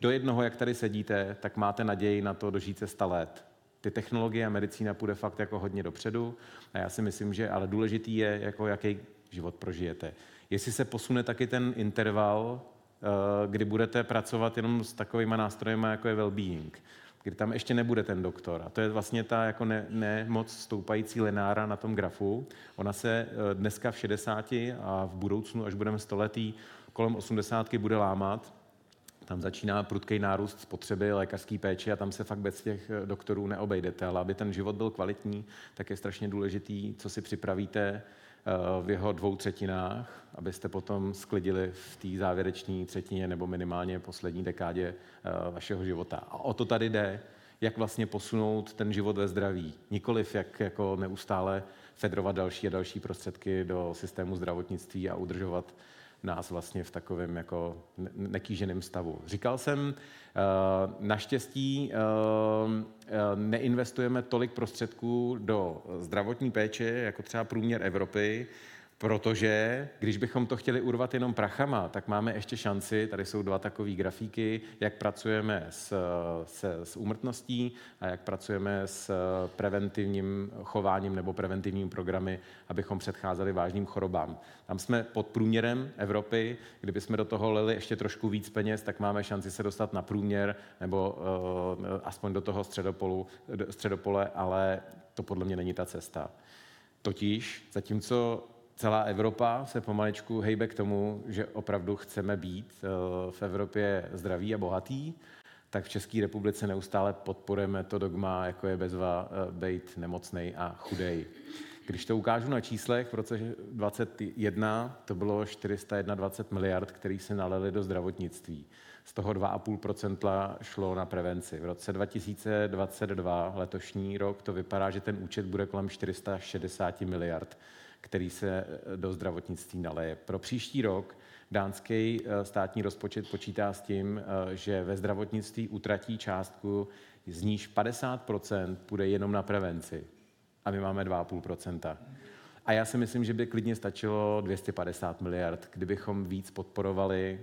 do jednoho, jak tady sedíte, tak máte naději na to dožít se 100 let. Ty technologie a medicína půjde fakt jako hodně dopředu a já si myslím, že ale důležitý je, jako jaký život prožijete. Jestli se posune taky ten interval, kdy budete pracovat jenom s takovýma nástrojema, jako je well-being, kdy tam ještě nebude ten doktor. A to je vlastně ta jako ne moc stoupající linára na tom grafu. Ona se dneska v 60 a v budoucnu, až budeme 100letí, kolem 80 bude lámat. Tam začíná prudkej nárůst spotřeby lékařské péče a tam se fakt bez těch doktorů neobejdete. Ale aby ten život byl kvalitní, tak je strašně důležitý, co si připravíte v jeho 2/3, abyste potom sklidili v té závěrečné třetině nebo minimálně poslední dekádě vašeho života. A o to tady jde, jak vlastně posunout ten život ve zdraví. Nikoliv jak jako neustále fedrovat další a další prostředky do systému zdravotnictví a udržovat nás vlastně v takovém jako nekýženém stavu. Říkal jsem, naštěstí neinvestujeme tolik prostředků do zdravotní péče, jako třeba průměr Evropy, protože když bychom to chtěli urvat jenom prachama, tak máme ještě šanci, tady jsou dva takové grafíky, jak pracujeme s úmrtností a jak pracujeme s preventivním chováním nebo preventivními programy, abychom předcházeli vážným chorobám. Tam jsme pod průměrem Evropy, kdybychom do toho lili ještě trošku víc peněz, tak máme šanci se dostat na průměr nebo aspoň do toho středopole, ale to podle mě není ta cesta. Totiž, zatímco celá Evropa se pomalečku hejbe k tomu, že opravdu chceme být v Evropě zdraví a bohatý, tak v České republice neustále podporujeme to dogma, jako je bezva být nemocnej a chudej. Když to ukážu na číslech, v roce 2021 to bylo 421 miliard, který se nalili do zdravotnictví. Z toho 2,5% šlo na prevenci. V roce 2022, letošní rok, to vypadá, že ten účet bude kolem 460 miliard, který se do zdravotnictví naleje. Pro příští rok dánský státní rozpočet počítá s tím, že ve zdravotnictví utratí částku, z níž 50% půjde jenom na prevenci. A my máme 2,5%. A já si myslím, že by klidně stačilo 250 miliard, kdybychom víc podporovali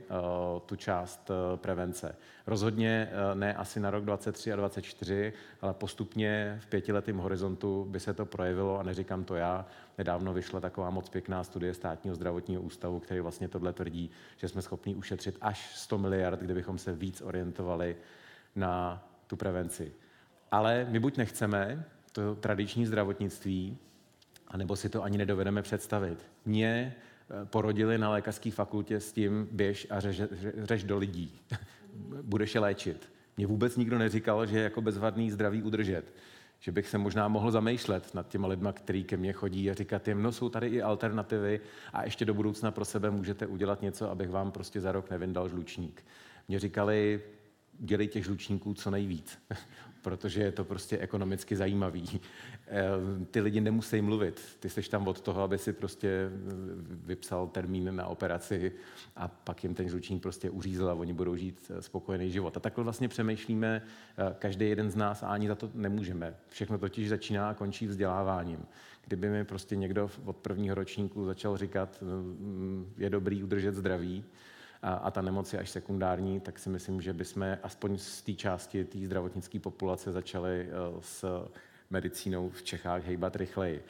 tu část prevence. Rozhodně ne asi na rok 23 a 24, ale postupně v 5letém horizontu by se to projevilo, a neříkám to já. Nedávno vyšla taková moc pěkná studie Státního zdravotního ústavu, který vlastně tohle tvrdí, že jsme schopni ušetřit až 100 miliard, kdybychom se víc orientovali na tu prevenci. Ale my buď nechceme to tradiční zdravotnictví, a nebo si to ani nedovedeme představit. Mě porodili na lékařské fakultě s tím, běž a řeš do lidí. Budeš je léčit. Mě vůbec nikdo neříkal, že je jako bezvadný zdraví udržet. Že bych se možná mohl zamýšlet nad těma lidma, který ke mně chodí a říkat jim, no jsou tady i alternativy a ještě do budoucna pro sebe můžete udělat něco, abych vám prostě za rok nevyndal žlučník. Mě říkali, dělej těch žlučníků co nejvíc. Protože je to prostě ekonomicky zajímavý. Ty lidi nemusí mluvit. Ty seš tam od toho, aby si prostě vypsal termín na operaci a pak jim ten žlučník prostě uřízl a oni budou žít spokojený život. A takhle vlastně přemýšlíme každý jeden z nás a ani za to nemůžeme. Všechno totiž začíná a končí vzděláváním. Kdyby mi prostě někdo od prvního ročníku začal říkat, je dobrý udržet zdraví, a ta nemoc je až sekundární, tak si myslím, že bychom aspoň z té části té zdravotnické populace začali s medicínou v Čechách hejbat rychleji.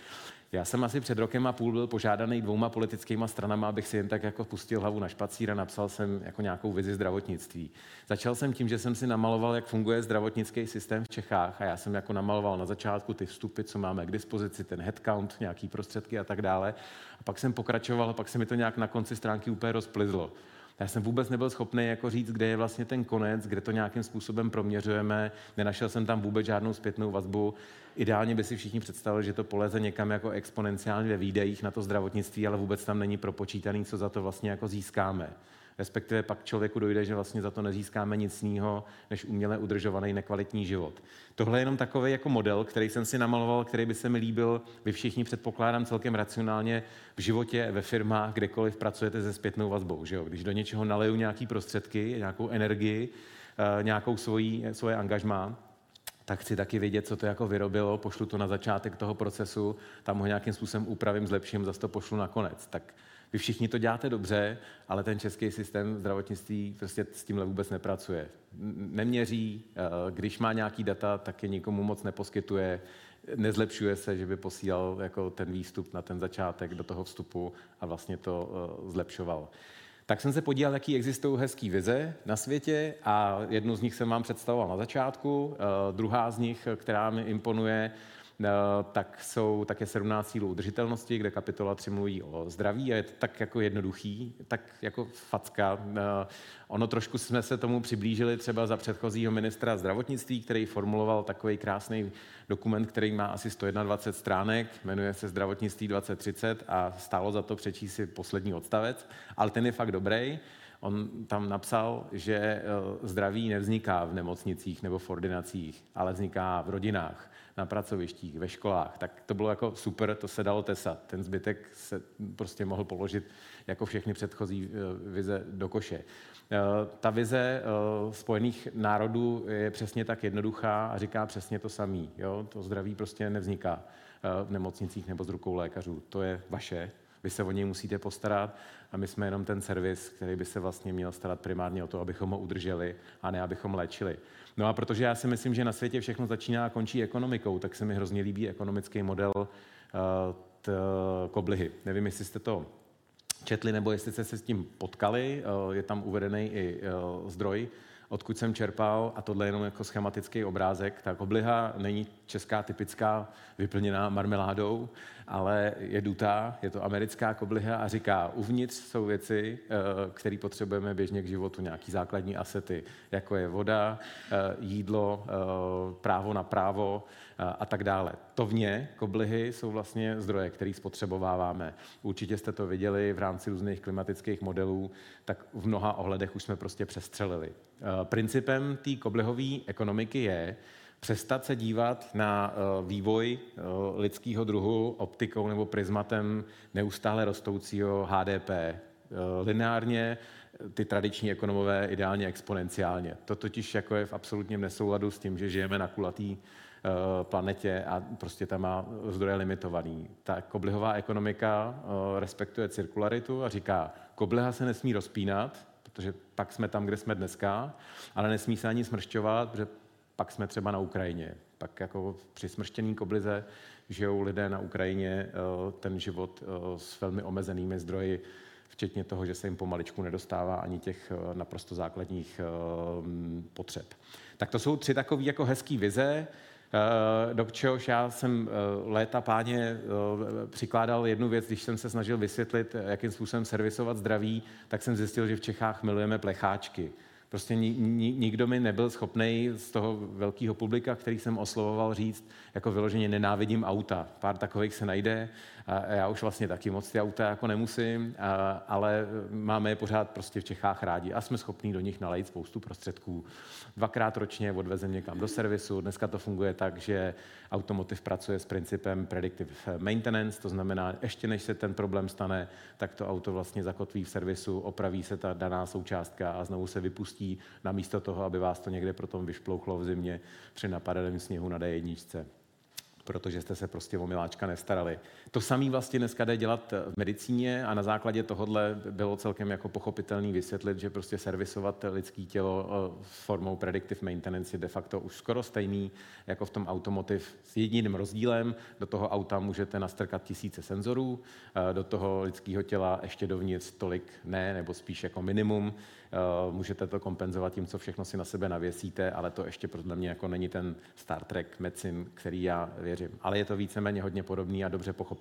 Já jsem asi před rokem a půl byl požádaný 2 politickýma stranama, abych si jen tak jako pustil hlavu na špacír a napsal jsem jako nějakou vizi zdravotnictví. Začal jsem tím, že jsem si namaloval, jak funguje zdravotnický systém v Čechách a já jsem jako namaloval na začátku ty vstupy, co máme k dispozici, ten headcount, nějaký prostředky a tak dále. A pak jsem pokračoval a pak se mi to nějak na konci stránky úplně rozplyzlo. Já jsem vůbec nebyl schopný jako říct, kde je vlastně ten konec, kde to nějakým způsobem proměřujeme. Nenašel jsem tam vůbec žádnou zpětnou vazbu. Ideálně by si všichni představili, že to poleze někam jako exponenciálně ve výdejích na to zdravotnictví, ale vůbec tam není propočítaný, co za to vlastně jako získáme. Respektive pak člověku dojde, že vlastně za to nezískáme nic jiného, než uměle udržovaný nekvalitní život. Tohle je jenom takový jako model, který jsem si namaloval, který by se mi líbil. Vy všichni, předpokládám, celkem racionálně v životě, ve firmách, kdekoliv pracujete se zpětnou vazbou. Že jo? Když do něčeho naleju nějaký prostředky, nějakou energii, nějakou svoje angažmá, tak chci taky vědět, co to jako vyrobilo, pošlu to na začátek toho procesu, tam ho nějakým způsobem upravím, zlepším, zase to pošlu na konec. Tak vy všichni to děláte dobře, ale ten český systém zdravotnictví prostě s tímhle vůbec nepracuje. Neměří, když má nějaký data, tak je nikomu moc neposkytuje, nezlepšuje se, že by posílal jako ten výstup na ten začátek do toho vstupu a vlastně to zlepšoval. Tak jsem se podíval, jaký existují hezký vize na světě a jednu z nich jsem vám představoval na začátku, druhá z nich, která mi imponuje, tak je 17 cílů udržitelnosti, kde kapitola 3 mluví o zdraví a je to tak jako jednoduchý, tak jako facka. Ono trošku jsme se tomu přiblížili třeba za předchozího ministra zdravotnictví, který formuloval takový krásný dokument, který má asi 121 stránek, jmenuje se Zdravotnictví 2030 a stálo za to přečíst si poslední odstavec, ale ten je fakt dobrý. On tam napsal, že zdraví nevzniká v nemocnicích nebo v ordinacích, ale vzniká v rodinách, na pracovištích, ve školách. Tak to bylo jako super, to se dalo tesat. Ten zbytek se prostě mohl položit jako všechny předchozí vize do koše. Ta vize Spojených národů je přesně tak jednoduchá a říká přesně to samý. Jo? To zdraví prostě nevzniká v nemocnicích nebo z rukou lékařů. To je vaše. Vy se o něj musíte postarat a my jsme jenom ten servis, který by se vlastně měl starat primárně o to, abychom ho udrželi a ne abychom léčili. No a protože já si myslím, že na světě všechno začíná a končí ekonomikou, tak se mi hrozně líbí ekonomický model Koblihy. Nevím, jestli jste to četli nebo jestli jste se s tím potkali. Je tam uvedený i zdroj odkud jsem čerpal, a tohle je jenom jako schematický obrázek. Ta obliha není česká typická, vyplněná marmeládou, ale je dutá, je to americká kobliha a říká, uvnitř jsou věci, které potřebujeme běžně k životu, nějaký základní asety, jako je voda, jídlo, právo na právo a tak dále. To vně koblihy jsou vlastně zdroje, které spotřebováváme. Určitě jste to viděli v rámci různých klimatických modelů, tak v mnoha ohledech už jsme prostě přestřelili. Principem té koblihové ekonomiky je přestat se dívat na vývoj lidského druhu optikou nebo prismatem neustále rostoucího HDP. Lineárně, ty tradiční ekonomové ideálně exponenciálně. To totiž jako je v absolutním nesouladu s tím, že žijeme na kulatý planetě a prostě tam má zdroje limitovaný. Ta koblihová ekonomika respektuje cirkularitu a říká, kobliha se nesmí rozpínat, protože pak jsme tam, kde jsme dneska, ale nesmí se ani smršťovat, protože pak jsme třeba na Ukrajině. Pak jako při smrštěný koblize žijou lidé na Ukrajině ten život s velmi omezenými zdroji, včetně toho, že se jim pomaličku nedostává ani těch naprosto základních potřeb. Tak to jsou tři takové jako hezký vize, do čehož já jsem léta páně přikládal jednu věc, když jsem se snažil vysvětlit, jakým způsobem servisovat zdraví, tak jsem zjistil, že v Čechách milujeme plecháčky. Prostě nikdo mi nebyl schopnej z toho velkého publika, který jsem oslovoval, říct, jako vyloženě nenávidím auta. Pár takových se najde a já už vlastně taky moc ty auta jako nemusím, ale máme je pořád prostě v Čechách rádi a jsme schopní do nich nalejt spoustu prostředků. 2krát ročně odvezem někam do servisu. Dneska to funguje tak, že Automotiv pracuje s principem predictive maintenance, to znamená, ještě než se ten problém stane, tak to auto vlastně zakotví v servisu, opraví se ta daná součástka a znovu se vypustí namísto toho, aby vás to někde potom vyšplouchlo v zimě při napadaném sněhu na D1, protože jste se prostě o miláčka nestarali. To samé vlastně dneska jde dělat v medicíně a na základě tohodle bylo celkem jako pochopitelný vysvětlit, že prostě servisovat lidský tělo formou predictive maintenance je de facto už skoro stejný jako v tom automotiv s jediným rozdílem. Do toho auta můžete nastrkat tisíce senzorů, do toho lidského těla ještě dovnitř tolik ne, nebo spíš jako minimum. Můžete to kompenzovat tím, co všechno si na sebe navěsíte, ale to ještě podle mě jako není ten Star Trek medicine, který já věřím. Ale je to víceméně hodně podobný a dobře pochopitelný.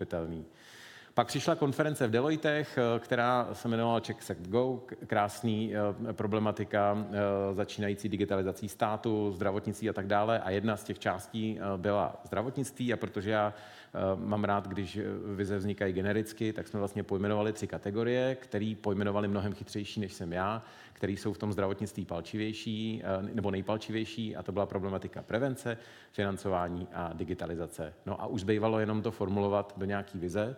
Pak přišla konference v Deloittech, která se jmenovala Czech Sect Go, krásný problematika začínající digitalizací státu, zdravotnictví a tak dále. A jedna z těch částí byla zdravotnictví a protože já mám rád, když vize vznikají genericky, tak jsme vlastně pojmenovali tři kategorie, které pojmenovali mnohem chytřejší, než jsem já, které jsou v tom zdravotnictví palčivější, nebo nejpalčivější, a to byla problematika prevence, financování a digitalizace. No a už zbývalo jenom to formulovat do nějaký vize.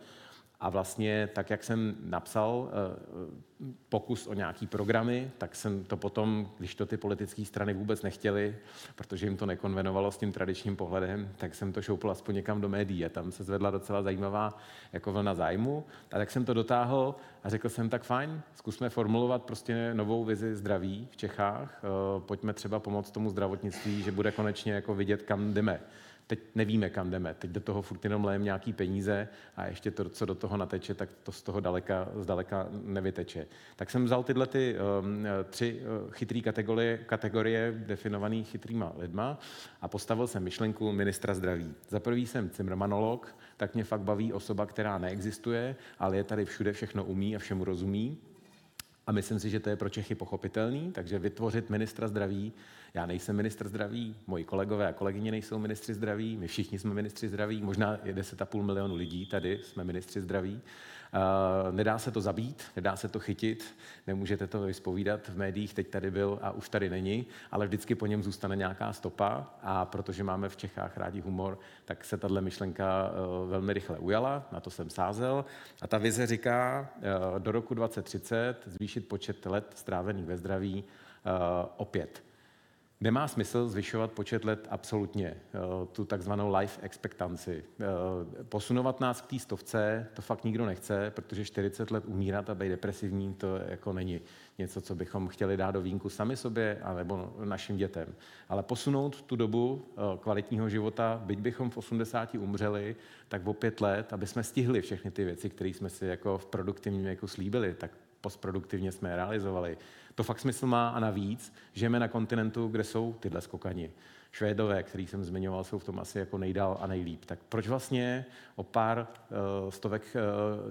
A vlastně tak, jak jsem napsal pokus o nějaký programy, tak jsem to potom, když to ty politické strany vůbec nechtěly, protože jim to nekonvenovalo s tím tradičním pohledem, tak jsem to šoupil aspoň někam do médií a tam se zvedla docela zajímavá jako vlna zájmu. A tak jsem to dotáhl a řekl jsem, tak fajn, zkusme formulovat prostě novou vizi zdraví v Čechách, pojďme třeba pomoct tomu zdravotnictví, že bude konečně jako vidět, kam jdeme. Teď nevíme, kam jdeme. Teď do toho furt jenom lejeme nějaký peníze a ještě to, co do toho nateče, tak to z toho zdaleka nevyteče. Tak jsem vzal tyhle ty tři chytrý kategorie definované chytrýma lidma a postavil jsem myšlenku ministra zdraví. Za prvý jsem cimrmanolog, tak mě fakt baví osoba, která neexistuje, ale je tady všude, všechno umí a všemu rozumí. A myslím si, že to je pro Čechy pochopitelný, takže vytvořit ministra zdraví. Já nejsem ministr zdraví, moji kolegové a kolegyně nejsou ministři zdraví, my všichni jsme ministři zdraví, možná je 10,5 milionu lidí tady, jsme ministři zdraví. Nedá se to zabít, nedá se to chytit, nemůžete to vyspovídat v médiích, teď tady byl a už tady není, ale vždycky po něm zůstane nějaká stopa a protože máme v Čechách rádi humor, tak se tato myšlenka velmi rychle ujala, na to jsem sázel a ta vize říká, do roku 2030 zvýšit počet let strávených ve zdraví o 5. Nemá smysl zvyšovat počet let absolutně, tu takzvanou life expectancy. Posunovat nás k té 100, to fakt nikdo nechce, protože 40 let umírat a být depresivní, to jako není něco, co bychom chtěli dát do vínku sami sobě anebo našim dětem. Ale posunout tu dobu kvalitního života, byť bychom v 80 umřeli, tak o 5 let, aby jsme stihli všechny ty věci, které jsme si jako v produktivním věku slíbili, tak postproduktivně jsme je realizovali. To fakt smysl má a navíc, žijeme na kontinentu, kde jsou tyhle skokani. Švédové, který jsem zmiňoval, jsou v tom asi jako nejdál a nejlíp. Tak proč vlastně o pár stovek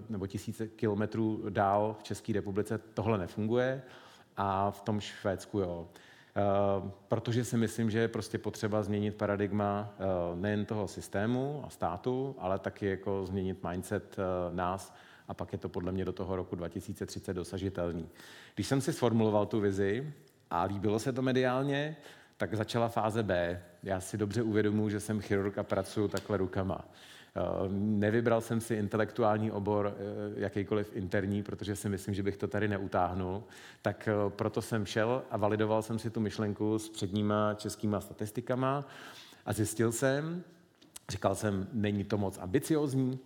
nebo tisíce kilometrů dál v České republice tohle nefunguje a v tom Švédsku jo? Protože si myslím, že je prostě potřeba změnit paradigma nejen toho systému a státu, ale taky jako změnit mindset nás a pak je to podle mě do toho roku 2030 dosažitelný. Když jsem si sformuloval tu vizi a líbilo se to mediálně, tak začala fáze B. Já si dobře uvědomuji, že jsem chirurg a pracuji takhle rukama. Nevybral jsem si intelektuální obor, jakýkoliv interní, protože si myslím, že bych to tady neutáhnul. Tak proto jsem šel a validoval jsem si tu myšlenku s předníma českýma statistikama a zjistil jsem, říkal jsem, není to moc ambiciózní,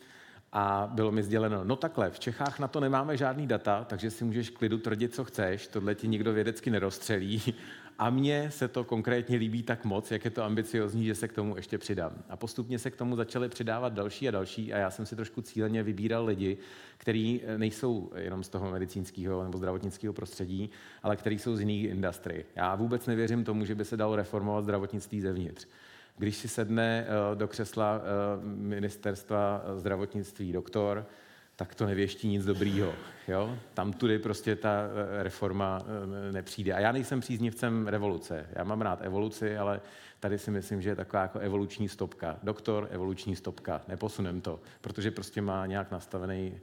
a bylo mi sděleno, no takhle, v Čechách na to nemáme žádný data, takže si můžeš klidu tvrdit, co chceš, tohle ti nikdo vědecky nerozstřelí. A mně se to konkrétně líbí tak moc, jak je to ambiciozní, že se k tomu ještě přidám. A postupně se k tomu začaly přidávat další a další a já jsem si trošku cíleně vybíral lidi, kteří nejsou jenom z toho medicínského nebo zdravotnického prostředí, ale kteří jsou z jiných industry. Já vůbec nevěřím tomu, že by se dalo reformovat zdravotnictví zevnitř. Když si sedne do křesla ministerstva zdravotnictví doktor, tak to nevěští nic dobrýho. Jo? Tam tudy prostě ta reforma nepřijde. A já nejsem příznivcem revoluce. Já mám rád evoluci, ale tady si myslím, že je taková jako evoluční stopka. Doktor, evoluční stopka. Neposunem to, protože prostě má nějak nastavený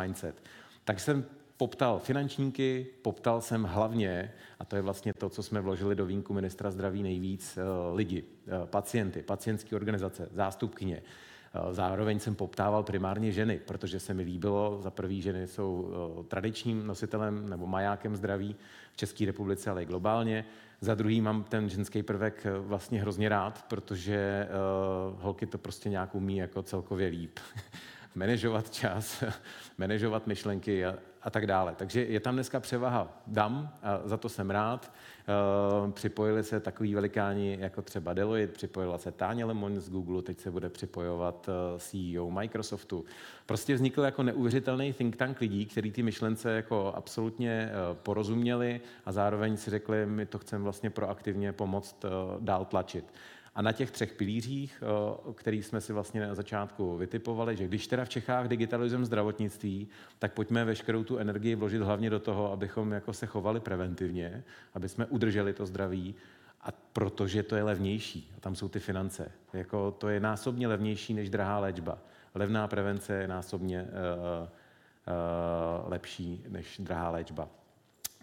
mindset. Tak jsem poptal finančníky, poptal jsem hlavně, a to je vlastně to, co jsme vložili do vínku ministra zdraví nejvíc, lidi, pacienty, pacientské organizace, zástupkyně. Zároveň jsem poptával primárně ženy, protože se mi líbilo, za prvý ženy jsou tradičním nositelem nebo majákem zdraví v České republice, ale i globálně. Za druhý mám ten ženský prvek vlastně hrozně rád, protože holky to prostě nějak umí jako celkově líp. Manažovat čas, manažovat myšlenky a tak dále. Takže je tam dneska převaha dam a za to jsem rád. Připojili se takový velikáni jako třeba Deloitte, připojila se Táně Lemon z Google, teď se bude připojovat CEO Microsoftu. Prostě vznikl jako neuvěřitelný think tank lidí, kteří ty myšlence jako absolutně porozuměli a zároveň si řekli, my to chceme vlastně proaktivně pomoct dál tlačit. A na těch třech pilířích, který jsme si vlastně na začátku vytipovali, že když teda v Čechách digitalizujeme zdravotnictví, tak pojďme veškerou tu energii vložit hlavně do toho, abychom jako se chovali preventivně, aby jsme udrželi to zdraví, a protože to je levnější. A tam jsou ty finance. Jako to je násobně levnější než drahá léčba. Levná prevence je násobně lepší než drahá léčba.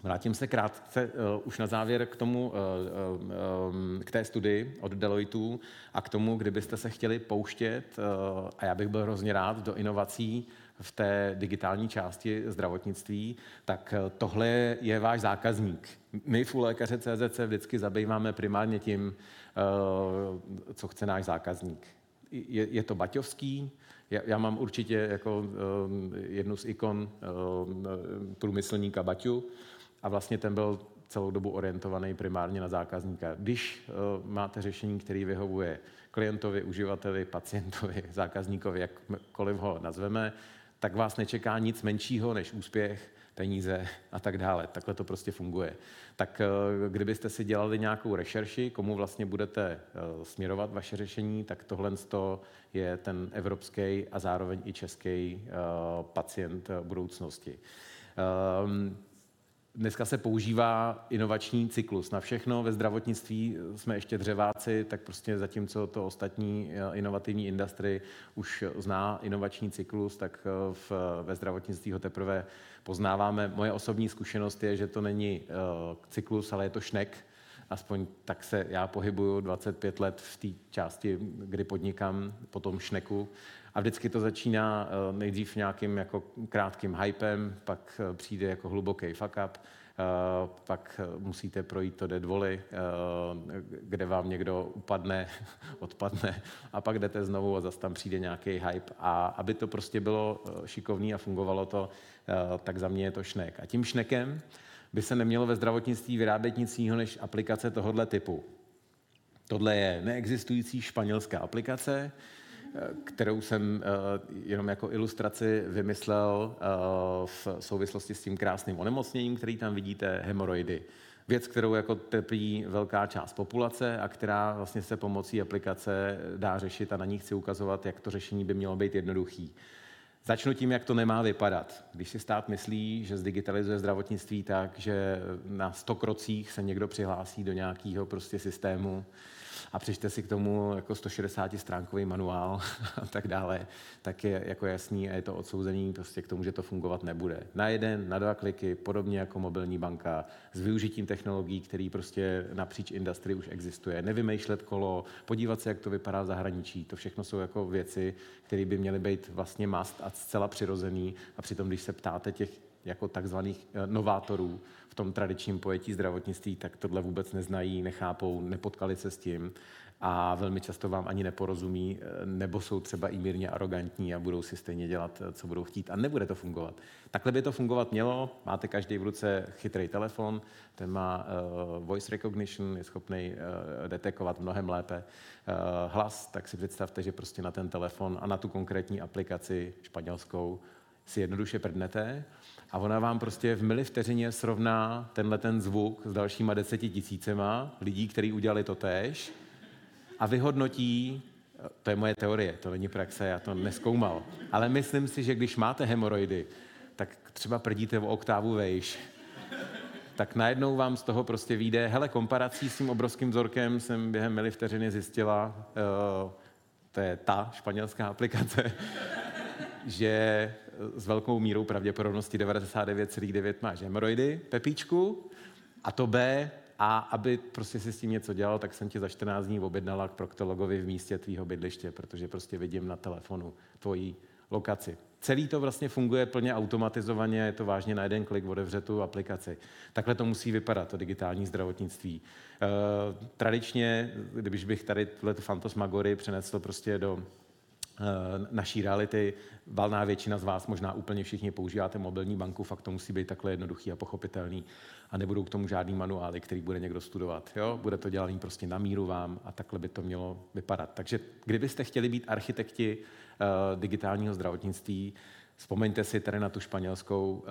Vrátím se krátce už na závěr k tomu, k té studii od Deloittu a k tomu, kdybyste se chtěli pouštět, a já bych byl hrozně rád, do inovací v té digitální části zdravotnictví, tak tohle je váš zákazník. My v uLékaře.cz se vždycky zabýváme primárně tím, co chce náš zákazník. Je to baťovský. Já mám určitě jako jednu z ikon průmyslníka Baťu, a vlastně ten byl celou dobu orientovaný primárně na zákazníka. Když máte řešení, které vyhovuje klientovi, uživateli, pacientovi, zákazníkovi, jakkoliv ho nazveme, tak vás nečeká nic menšího než úspěch, peníze a tak dále. Takhle to prostě funguje. Tak kdybyste si dělali nějakou rešerši, komu vlastně budete směrovat vaše řešení, tak tohle je ten evropský a zároveň i český pacient budoucnosti. Dneska se používá inovační cyklus na všechno. Ve zdravotnictví jsme ještě dřeváci, tak prostě zatímco to ostatní inovativní industry už zná inovační cyklus, tak ve zdravotnictví ho teprve poznáváme. Moje osobní zkušenost je, že to není cyklus, ale je to šnek. Aspoň tak se já pohybuju 25 let v té části, kdy podnikám po tom šneku. A vždycky to začíná nejdřív nějakým jako krátkým hypem, pak přijde jako hluboký fuck up, pak musíte projít to deadvolley, kde vám někdo upadne, odpadne a pak jdete znovu a zase tam přijde nějaký hype. A aby to prostě bylo šikovný a fungovalo to, tak za mě je to šnek. A tím šnekem by se nemělo ve zdravotnictví vyrábět nic jiného než aplikace tohoto typu. Tohle je neexistující španělská aplikace, kterou jsem jenom jako ilustraci vymyslel v souvislosti s tím krásným onemocněním, který tam vidíte, hemoroidy. Věc, kterou jako trpí velká část populace a která vlastně se pomocí aplikace dá řešit a na ní chci ukazovat, jak to řešení by mělo být jednoduchý. Začnu tím, jak to nemá vypadat. Když si stát myslí, že zdigitalizuje zdravotnictví tak, že na 100 krocích se někdo přihlásí do nějakého prostě systému a přečte si k tomu jako 160-stránkový manuál a tak dále, tak je jako jasný a je to odsouzený prostě k tomu, že to fungovat nebude. Na 1, na 2 kliky, podobně jako mobilní banka, s využitím technologií, který prostě napříč industrii už existuje. Nevymýšlet kolo, podívat se, jak to vypadá v zahraničí. To všechno jsou jako věci, které by měly být vlastně must a zcela přirozený. A přitom, když se ptáte těch jako takzvaných novátorů v tom tradičním pojetí zdravotnictví, tak tohle vůbec neznají, nechápou, nepotkali se s tím a velmi často vám ani neporozumí, nebo jsou třeba i mírně arrogantní a budou si stejně dělat, co budou chtít a nebude to fungovat. Takhle by to fungovat mělo, máte každý v ruce chytrý telefon, ten má voice recognition, je schopný detekovat mnohem lépe hlas, tak si představte, že prostě na ten telefon a na tu konkrétní aplikaci španělskou si jednoduše prdnete a ona vám prostě v milivteřině srovná tenhle ten zvuk s dalšíma 10 000 lidí, kteří udělali to též a vyhodnotí, to je moje teorie, to není praxe, já to nezkoumal, ale myslím si, že když máte hemoroidy, tak třeba prdíte o oktávu vejš, tak najednou vám z toho prostě vyjde, hele, komparací s tím obrovským vzorkem jsem během milivteřiny zjistila, to je ta španělská aplikace, že s velkou mírou pravděpodobnosti 99,9 máš hemoroidy, Pepíčku, a to B, a aby prostě si s tím něco dělal, tak jsem tě za 14 dní objednala k proktologovi v místě tvýho bydliště, protože prostě vidím na telefonu tvojí lokaci. Celý to vlastně funguje plně automatizovaně, je to vážně na 1 klik, otevře tu aplikaci. Takhle to musí vypadat, to digitální zdravotnictví. Tradičně, když bych tady tu fantasmagorii přenesl prostě do naší reality, valná většina z vás, možná úplně všichni používáte mobilní banku, fakt to musí být takhle jednoduchý a pochopitelný a nebudou k tomu žádný manuály, který bude někdo studovat. Jo? Bude to dělaný prostě na míru vám a takhle by to mělo vypadat. Takže kdybyste chtěli být architekti digitálního zdravotnictví, vzpomeňte si tady na tu španělskou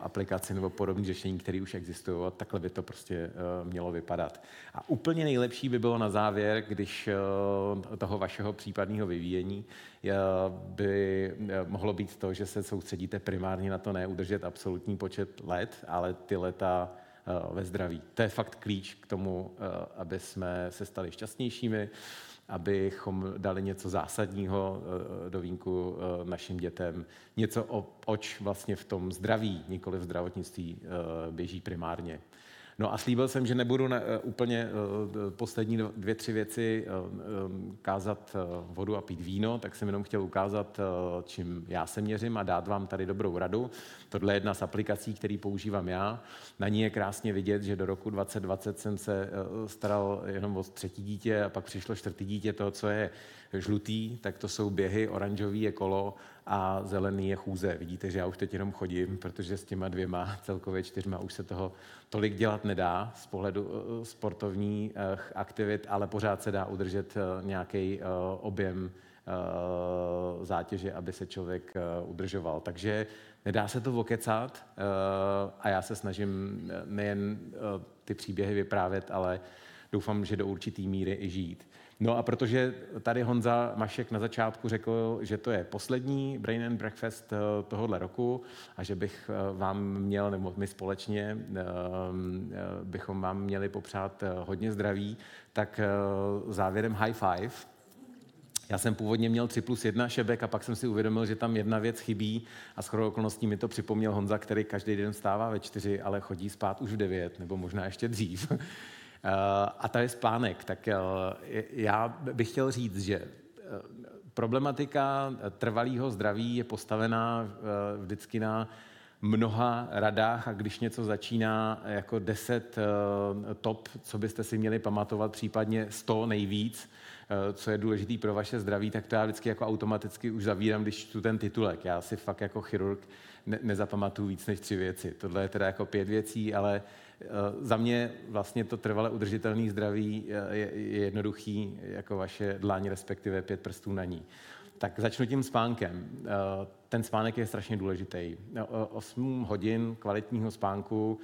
aplikaci nebo podobné řešení, které už existují, takhle by to prostě mělo vypadat. A úplně nejlepší by bylo na závěr, když toho vašeho případného vyvíjení by mohlo být to, že se soustředíte primárně na to neudržet absolutní počet let, ale ty leta ve zdraví. To je fakt klíč k tomu, aby jsme se stali šťastnějšími, abychom dali něco zásadního do vínku našim dětem. Něco, oč vlastně v tom zdraví, nikoli v zdravotnictví, běží primárně. No a slíbil jsem, že nebudu úplně poslední 2-3 věci kázat vodu a pít víno, tak jsem jenom chtěl ukázat, čím já se měřím a dát vám tady dobrou radu. Tohle je jedna z aplikací, který používám já. Na ní je krásně vidět, že do roku 2020 jsem se staral jenom o 3. dítě a pak přišlo 4. dítě. To, co je žlutý, tak to jsou běhy, oranžový je kolo a zelený je chůze. Vidíte, že já už teď jenom chodím, protože s těma 2, celkově 4 už se toho tolik dělat nedá z pohledu sportovních aktivit, ale pořád se dá udržet nějaký objem zátěže, aby se člověk udržoval. Takže nedá se to okecat a já se snažím nejen ty příběhy vyprávět, ale doufám, že do určitý míry i žít. No a protože tady Honza Mašek na začátku řekl, že to je poslední Brain and Breakfast tohohle roku a že bych vám měl, nebo my společně, bychom vám měli popřát hodně zdraví, tak závěrem high five. Já jsem původně měl 3+1 Šebek a pak jsem si uvědomil, že tam jedna věc chybí a shodou okolností mi to připomněl Honza, který každý den vstává ve 4, ale chodí spát už v 9, nebo možná ještě dřív. A tady je spánek, tak já bych chtěl říct, že problematika trvalého zdraví je postavená vždycky na mnoha radách, a když něco začíná jako 10 top, co byste si měli pamatovat, případně 100 nejvíc, co je důležitý pro vaše zdraví, tak to já vždycky jako automaticky už zavírám, když čtu ten titulek. Já si fakt jako chirurg nezapamatuju víc než 3 věci. Tohle je teda jako 5 věcí, ale za mě vlastně to trvale udržitelný zdraví je jednoduchý jako vaše dlaň, respektive 5 prstů na ní. Tak začnu tím spánkem. Ten spánek je strašně důležitý. 8 hodin kvalitního spánku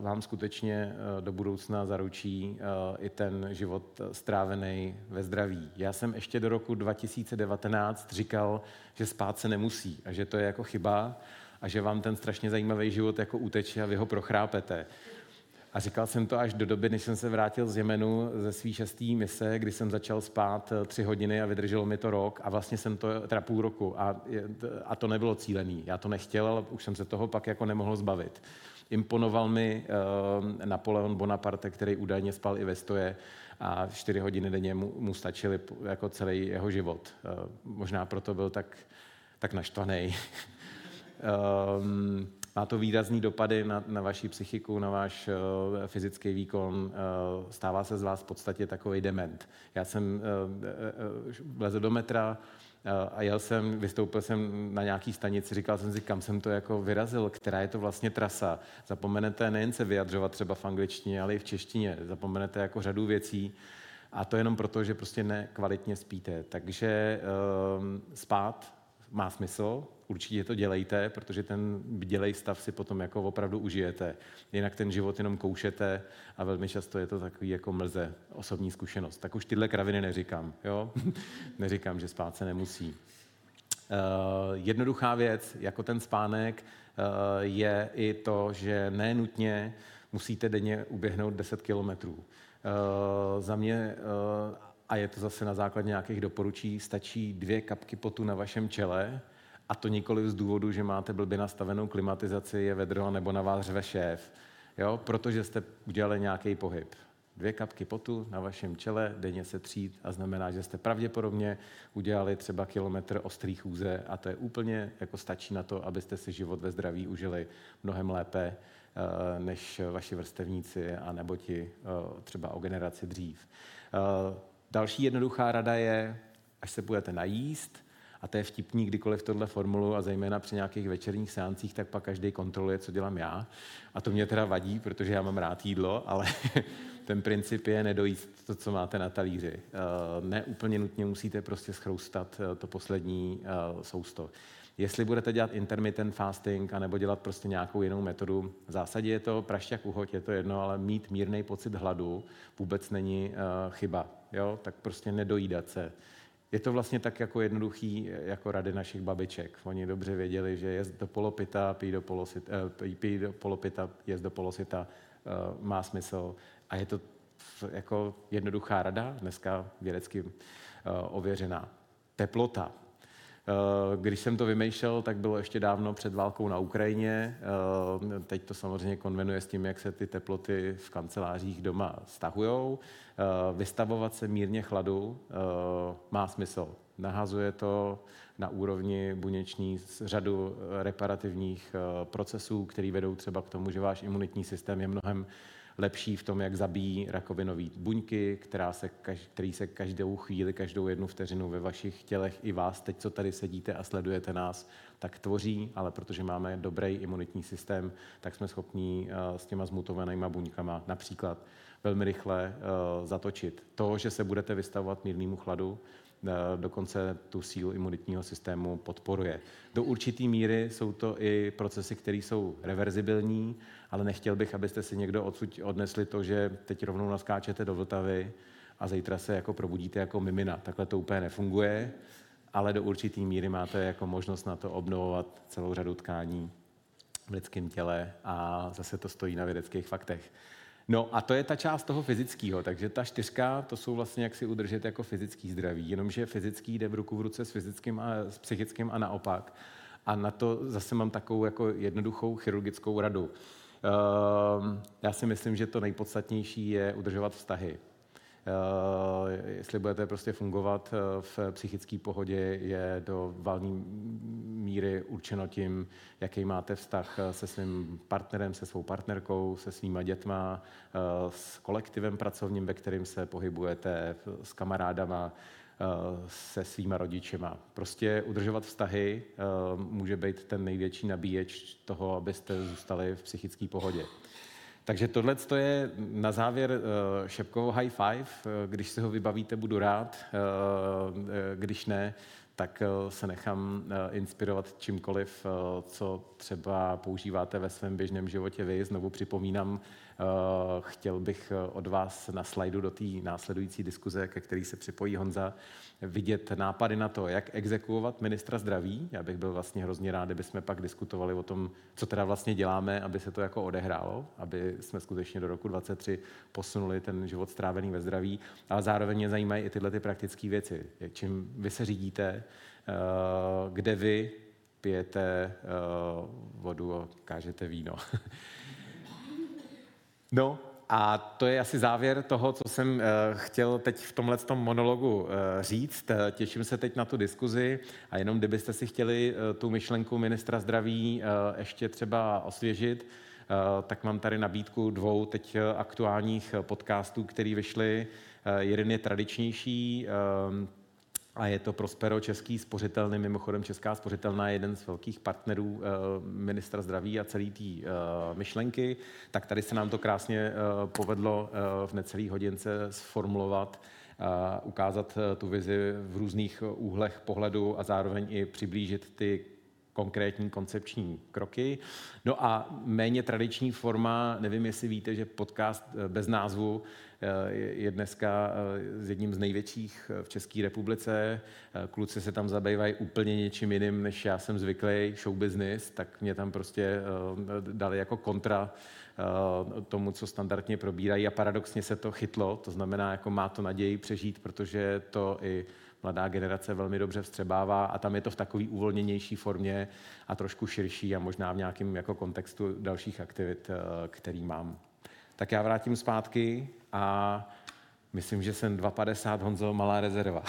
vám skutečně do budoucna zaručí i ten život strávený ve zdraví. Já jsem ještě do roku 2019 říkal, že spát se nemusí a že to je jako chyba a že vám ten strašně zajímavý život jako uteče a vy ho prochrápete. A říkal jsem to až do doby, než jsem se vrátil z Jemenu ze své 6. mise, kdy jsem začal spát 3 hodiny a vydrželo mi to rok a vlastně jsem to teda půl roku a to nebylo cílený. Já to nechtěl, ale už jsem se toho pak jako nemohl zbavit. Imponoval mi Napoleon Bonaparte, který údajně spal i ve stoje a 4 hodiny denně mu stačily jako celý jeho život. Možná proto byl tak naštvaný. Má to výrazný dopady na vaši psychiku, na váš fyzický výkon. Stává se z vás v podstatě takovej dement. Já jsem vlezl do metra a jel jsem, vystoupil jsem na nějaký stanici, říkal jsem si, kam jsem to jako vyrazil, která je to vlastně trasa. Zapomenete nejen se vyjadřovat třeba v angličtině, ale i v češtině. Zapomenete jako řadu věcí. A to jenom proto, že prostě nekvalitně spíte. Takže spát má smysl, určitě to dělejte, protože ten bdělej stav si potom jako opravdu užijete. Jinak ten život jenom koušete a velmi často je to takový jako mlze, osobní zkušenost. Tak už tyhle kraviny neříkám, jo? Neříkám, že spát se nemusí. Jednoduchá věc, jako ten spánek, je i to, že nenutně musíte denně uběhnout 10 kilometrů. Za mě... A je to zase na základě nějakých doporučení, stačí 2 kapky potu na vašem čele a to nikoliv z důvodu, že máte blbě nastavenou klimatizaci, je vedro nebo na vás řve šéf, jo? Protože jste udělali nějaký pohyb. 2 kapky potu na vašem čele, denně se třít a znamená, že jste pravděpodobně udělali třeba kilometr ostrý chůze a to je úplně jako stačí na to, abyste si život ve zdraví užili mnohem lépe než vaši vrstevníci a nebo ti třeba o generaci dřív. Další jednoduchá rada je, až se budete najíst, a to je vtipný, kdykoliv tohle formulu a zejména při nějakých večerních seancích, tak pak každý kontroluje, co dělám já. A to mě teda vadí, protože já mám rád jídlo, ale ten princip je nedojíst to, co máte na talíři. Ne úplně nutně musíte prostě schroustat to poslední sousto. Jestli budete dělat intermittent fasting anebo dělat prostě nějakou jinou metodu, v zásadě je to prašťák uhoď, je to jedno, ale mít mírný pocit hladu vůbec není chyba. Jo? Tak prostě nedojídat se. Je to vlastně tak jako jednoduchý, jako rady našich babiček. Oni dobře věděli, že jíst do polopita, pít do polopita, jíst do polosyta má smysl. A je to jako jednoduchá rada, dneska vědecky ověřená. Teplota. Když jsem to vymýšlel, tak bylo ještě dávno před válkou na Ukrajině. Teď to samozřejmě konvenuje s tím, jak se ty teploty v kancelářích doma stahujou. Vystavovat se mírně chladu má smysl. Nahazuje to na úrovni buněční řadu reparativních procesů, které vedou třeba k tomu, že váš imunitní systém je mnohem lepší v tom, jak zabíjí rakovinové buňky, který se každou chvíli, každou jednu vteřinu ve vašich tělech i vás, teď, co tady sedíte a sledujete nás, tak tvoří, ale protože máme dobrý imunitní systém, tak jsme schopní s těma zmutovanýma buňkama například velmi rychle zatočit. To, že se budete vystavovat mírnému chladu, dokonce tu sílu imunitního systému podporuje. Do určité míry jsou to i procesy, které jsou reverzibilní, ale nechtěl bych, abyste si někdo odsud odnesli to, že teď rovnou naskáčete do Vltavy a zítra se jako probudíte jako mimina. Takhle to úplně nefunguje, ale do určité míry máte jako možnost na to obnovovat celou řadu tkání v lidském těle a zase to stojí na vědeckých faktech. No a to je ta část toho fyzického, takže ta 4, to jsou vlastně jak si udržet jako fyzický zdraví, jenomže fyzický jde v ruku v ruce s fyzickým a s psychickým a naopak. A na to zase mám takovou jako jednoduchou chirurgickou radu. Já si myslím, že to nejpodstatnější je udržovat vztahy. jestli budete prostě fungovat v psychické pohodě, je do valní míry určeno tím, jaký máte vztah se svým partnerem, se svou partnerkou, se svýma dětma, s kolektivem pracovním, ve kterém se pohybujete, s kamarádama, se svýma rodičima. Prostě udržovat vztahy může být ten největší nabíječ toho, abyste zůstali v psychické pohodě. Takže tohle je na závěr Šebkovo high five. Když si ho vybavíte, budu rád. Když ne, tak se nechám inspirovat čímkoliv, co třeba používáte ve svém běžném životě vy. Znovu připomínám, chtěl bych od vás na slajdu do té následující diskuze, ke který se připojí Honza, vidět nápady na to, jak exekuovat ministra zdraví. Já bych byl vlastně hrozně rád, kdybychom pak diskutovali o tom, co teda vlastně děláme, aby se to jako odehrálo, aby jsme skutečně do roku 2023 posunuli ten život strávený ve zdraví. Ale zároveň mě zajímají i tyhle ty praktické věci. Čím vy se řídíte, kde vy pijete vodu a kážete víno. No a to je asi závěr toho, co jsem chtěl teď v tomhletom monologu říct. Těším se teď na tu diskuzi a jenom kdybyste si chtěli tu myšlenku ministra zdraví ještě třeba osvěžit, tak mám tady nabídku 2 teď aktuálních podcastů, které vyšly. Jeden je tradičnější a je to Prospero Český spořitelny, mimochodem Česká spořitelná je jeden z velkých partnerů ministra zdraví a celý té myšlenky. Tak tady se nám to krásně povedlo v necelý hodince sformulovat, ukázat tu vizi v různých úhlech pohledu a zároveň i přiblížit ty konkrétní koncepční kroky. No a méně tradiční forma, nevím, jestli víte, že podcast bez názvu je dneska jedním z největších v České republice. Kluci se tam zabývají úplně něčím jiným, než já jsem zvyklý, show business, tak mě tam prostě dali jako kontra tomu, co standardně probírají a paradoxně se to chytlo, to znamená, jako má to naději přežít, protože to i mladá generace velmi dobře vstřebává a tam je to v takový uvolněnější formě a trošku širší a možná v nějakém jako kontextu dalších aktivit, který mám. Tak já vrátím zpátky a myslím, že jsem 2,50, Honzo, malá rezerva.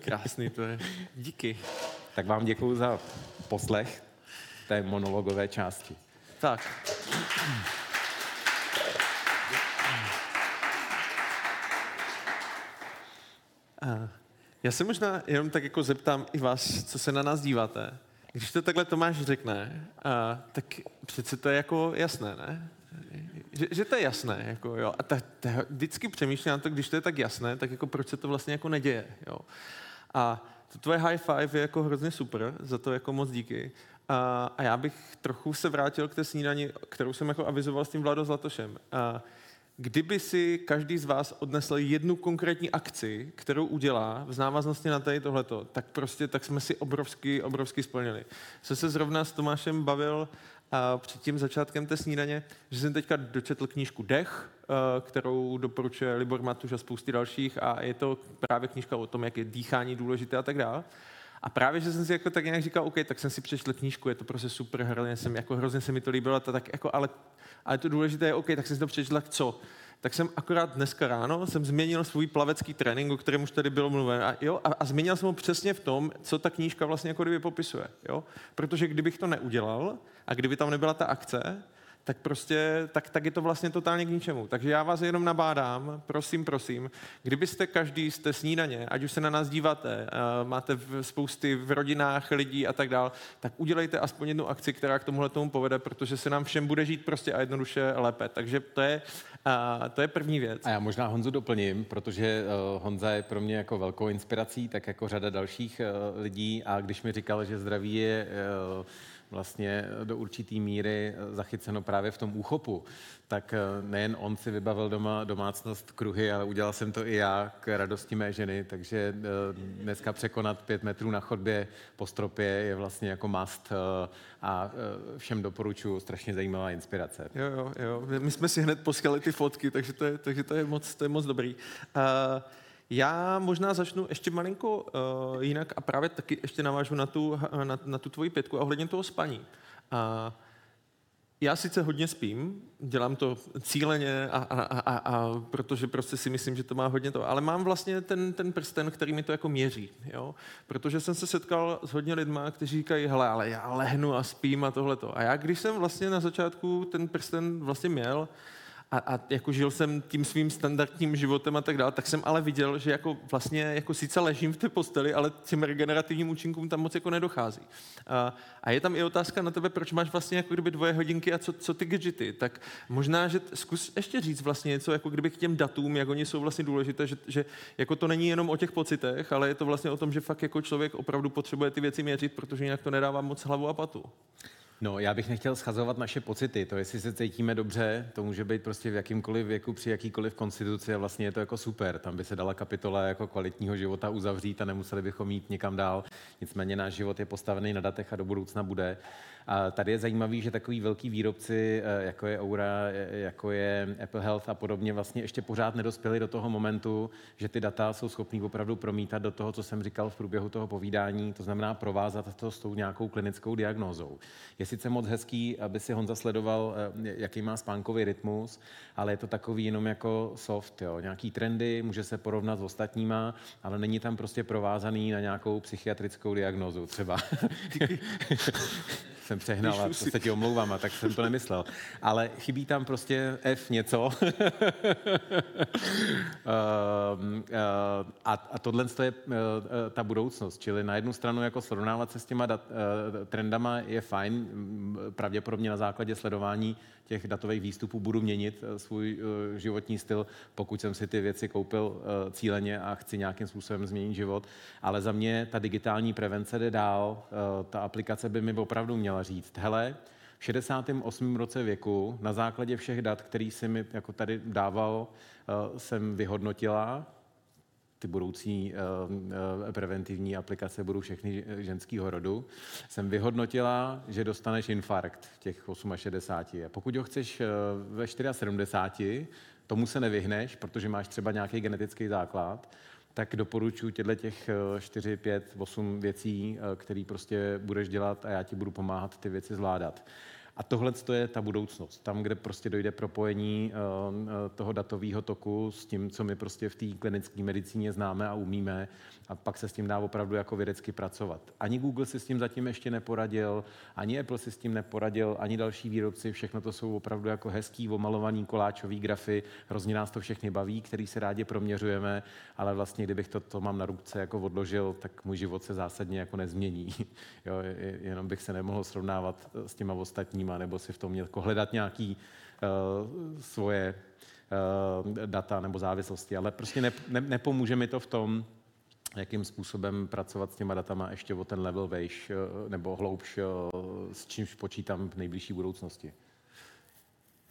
Krásný to je. Díky. Tak vám děkuju za poslech té monologové části. Tak. Já se možná jenom tak jako zeptám i vás, co se na nás díváte. Když to takhle Tomáš řekne, tak přece to je jako jasné, ne? Že to je jasné, jako jo. A vždycky přemýšlím na to, když to je tak jasné, tak jako proč se to vlastně jako neděje, jo. A to tvoje high five je jako hrozně super, za to jako moc díky. A já bych trochu se vrátil k té snídani, kterou jsem jako avizoval s tím Vlado Zlatošem. Kdyby si každý z vás odnesl jednu konkrétní akci, kterou udělá v návaznosti na tady tohleto, tak prostě tak jsme si obrovsky splnili. Jsem se zrovna s Tomášem bavil před tím začátkem té snídaně, že jsem teďka dočetl knížku Dech, kterou doporučuje Libor Matuš a spousty dalších a je to právě knížka o tom, jak je dýchání důležité a tak dále. A právě, že jsem si jako tak nějak říkal, OK, tak jsem si přečetl knížku, je to prostě super, hrozně se mi to líbilo, tak jako, ale to důležité je, OK, tak jsem si to přečetl, co? Tak jsem akorát dneska ráno změnil svůj plavecký trénink, o kterém už tady bylo mluveno. A změnil jsem ho přesně v tom, co ta knížka vlastně jako kdyby popisuje. Jo? Protože kdybych to neudělal a kdyby tam nebyla ta akce, tak prostě, tak je to vlastně totálně k ničemu. Takže já vás jenom nabádám, prosím, kdybyste každý z té snídaně, ať už se na nás díváte, máte spousty v rodinách lidí a tak dál, tak udělejte aspoň jednu akci, která k tomuhle tomu povede, protože se nám všem bude žít prostě a jednoduše lépe. Takže to je první věc. A já možná Honzu doplním, protože Honza je pro mě jako velkou inspirací, tak jako řada dalších lidí a když mi říkal, že zdraví je vlastně do určitý míry zachyceno právě v tom úchopu, tak nejen on si vybavil doma domácnost kruhy, ale udělal jsem to i já k radosti mé ženy, takže dneska překonat 5 metrů na chodbě po stropě je vlastně jako must a všem doporučuji, strašně zajímavá inspirace. Jo, my jsme si hned poslali ty fotky, takže to je moc dobrý. Já možná začnu ještě malinko jinak a právě taky ještě navážu na tu tvoji 5 a ohledně toho spaní. Já sice hodně spím, dělám to cíleně, a protože prostě si myslím, že to má hodně to, ale mám vlastně ten prsten, který mi to jako měří, jo? Protože jsem se setkal s hodně lidma, kteří říkají, hele, ale já lehnu a spím a tohleto. A já, když jsem vlastně na začátku ten prsten vlastně měl, a jako žil jsem tím svým standardním životem a tak dále, tak jsem ale viděl, že jako vlastně jako sice ležím v té posteli, ale těm regenerativním účinkům tam moc jako nedochází. A je tam i otázka na tebe, proč máš vlastně jako kdyby 2 hodinky a co ty gadgety, tak možná, že zkus ještě říct vlastně něco jako kdyby k těm datům, jak oni jsou vlastně důležité, že jako to není jenom o těch pocitech, ale je to vlastně o tom, že fakt jako člověk opravdu potřebuje ty věci měřit, protože jinak to nedává moc hlavu a patu. No, já bych nechtěl schazovat naše pocity. To, jestli se cítíme dobře, to může být prostě v jakýmkoliv věku, při jakýkoliv konstituci a vlastně je to jako super. Tam by se dala kapitola jako kvalitního života uzavřít a nemuseli bychom jít někam dál. Nicméně náš život je postavený na datech a do budoucna bude. A tady je zajímavý, že takový velký výrobci, jako je Oura, jako je Apple Health a podobně, vlastně ještě pořád nedospěli do toho momentu, že ty data jsou schopný opravdu promítat do toho, co jsem říkal v průběhu toho povídání, to znamená provázat to s tou nějakou klinickou diagnózou. Je sice moc hezký, aby si Honza sledoval, jaký má spánkový rytmus, ale je to takový jenom jako soft, jo. Nějaký trendy, může se porovnat s ostatníma, ale není tam prostě provázaný na nějakou psychiatrickou diagnózu třeba. Jsem přehnal a se ti omlouvám, a tak jsem to nemyslel. Ale chybí tam prostě F něco. A tohle je ta budoucnost. Čili na jednu stranu jako srovnávat se s těma trendama je fajn. Pravděpodobně na základě sledování těch datových výstupů budu měnit svůj životní styl, pokud jsem si ty věci koupil cíleně a chci nějakým způsobem změnit život. Ale za mě ta digitální prevence jde dál. Ta aplikace by mi opravdu měla říct, hele, v 68. roce věku na základě všech dat, který si mi jako tady dával, jsem vyhodnotila, ty budoucí preventivní aplikace budou všechny ženskýho rodu, jsem vyhodnotila, že dostaneš infarkt těch 68. A pokud ho chceš ve 74, tomu se nevyhneš, protože máš třeba nějaký genetický základ, tak doporučuji těhle těch 4, 5, 8 věcí, které prostě budeš dělat a já ti budu pomáhat ty věci zvládat. A tohle je ta budoucnost. Tam, kde prostě dojde propojení toho datového toku s tím, co my prostě v té klinické medicíně známe a umíme, a pak se s tím dá opravdu jako vědecky pracovat. Ani Google si s tím zatím ještě neporadil, ani Apple si s tím neporadil, ani další výrobci, všechno to jsou opravdu jako hezký, omalovaný koláčový grafy, hrozně nás to všechny baví, který se rádi proměřujeme, ale vlastně, kdybych to mám na ruce jako odložil, tak můj život se zásadně jako nezmění. Jo, jenom bych se nemohl srovnávat s těma ostatními, nebo si v tom jako hledat nějaké svoje data nebo závislosti. Ale prostě nepomůže mi to v tom, jakým způsobem pracovat s těma datama ještě o ten level vejš nebo hloubš, s čímž počítám v nejbližší budoucnosti.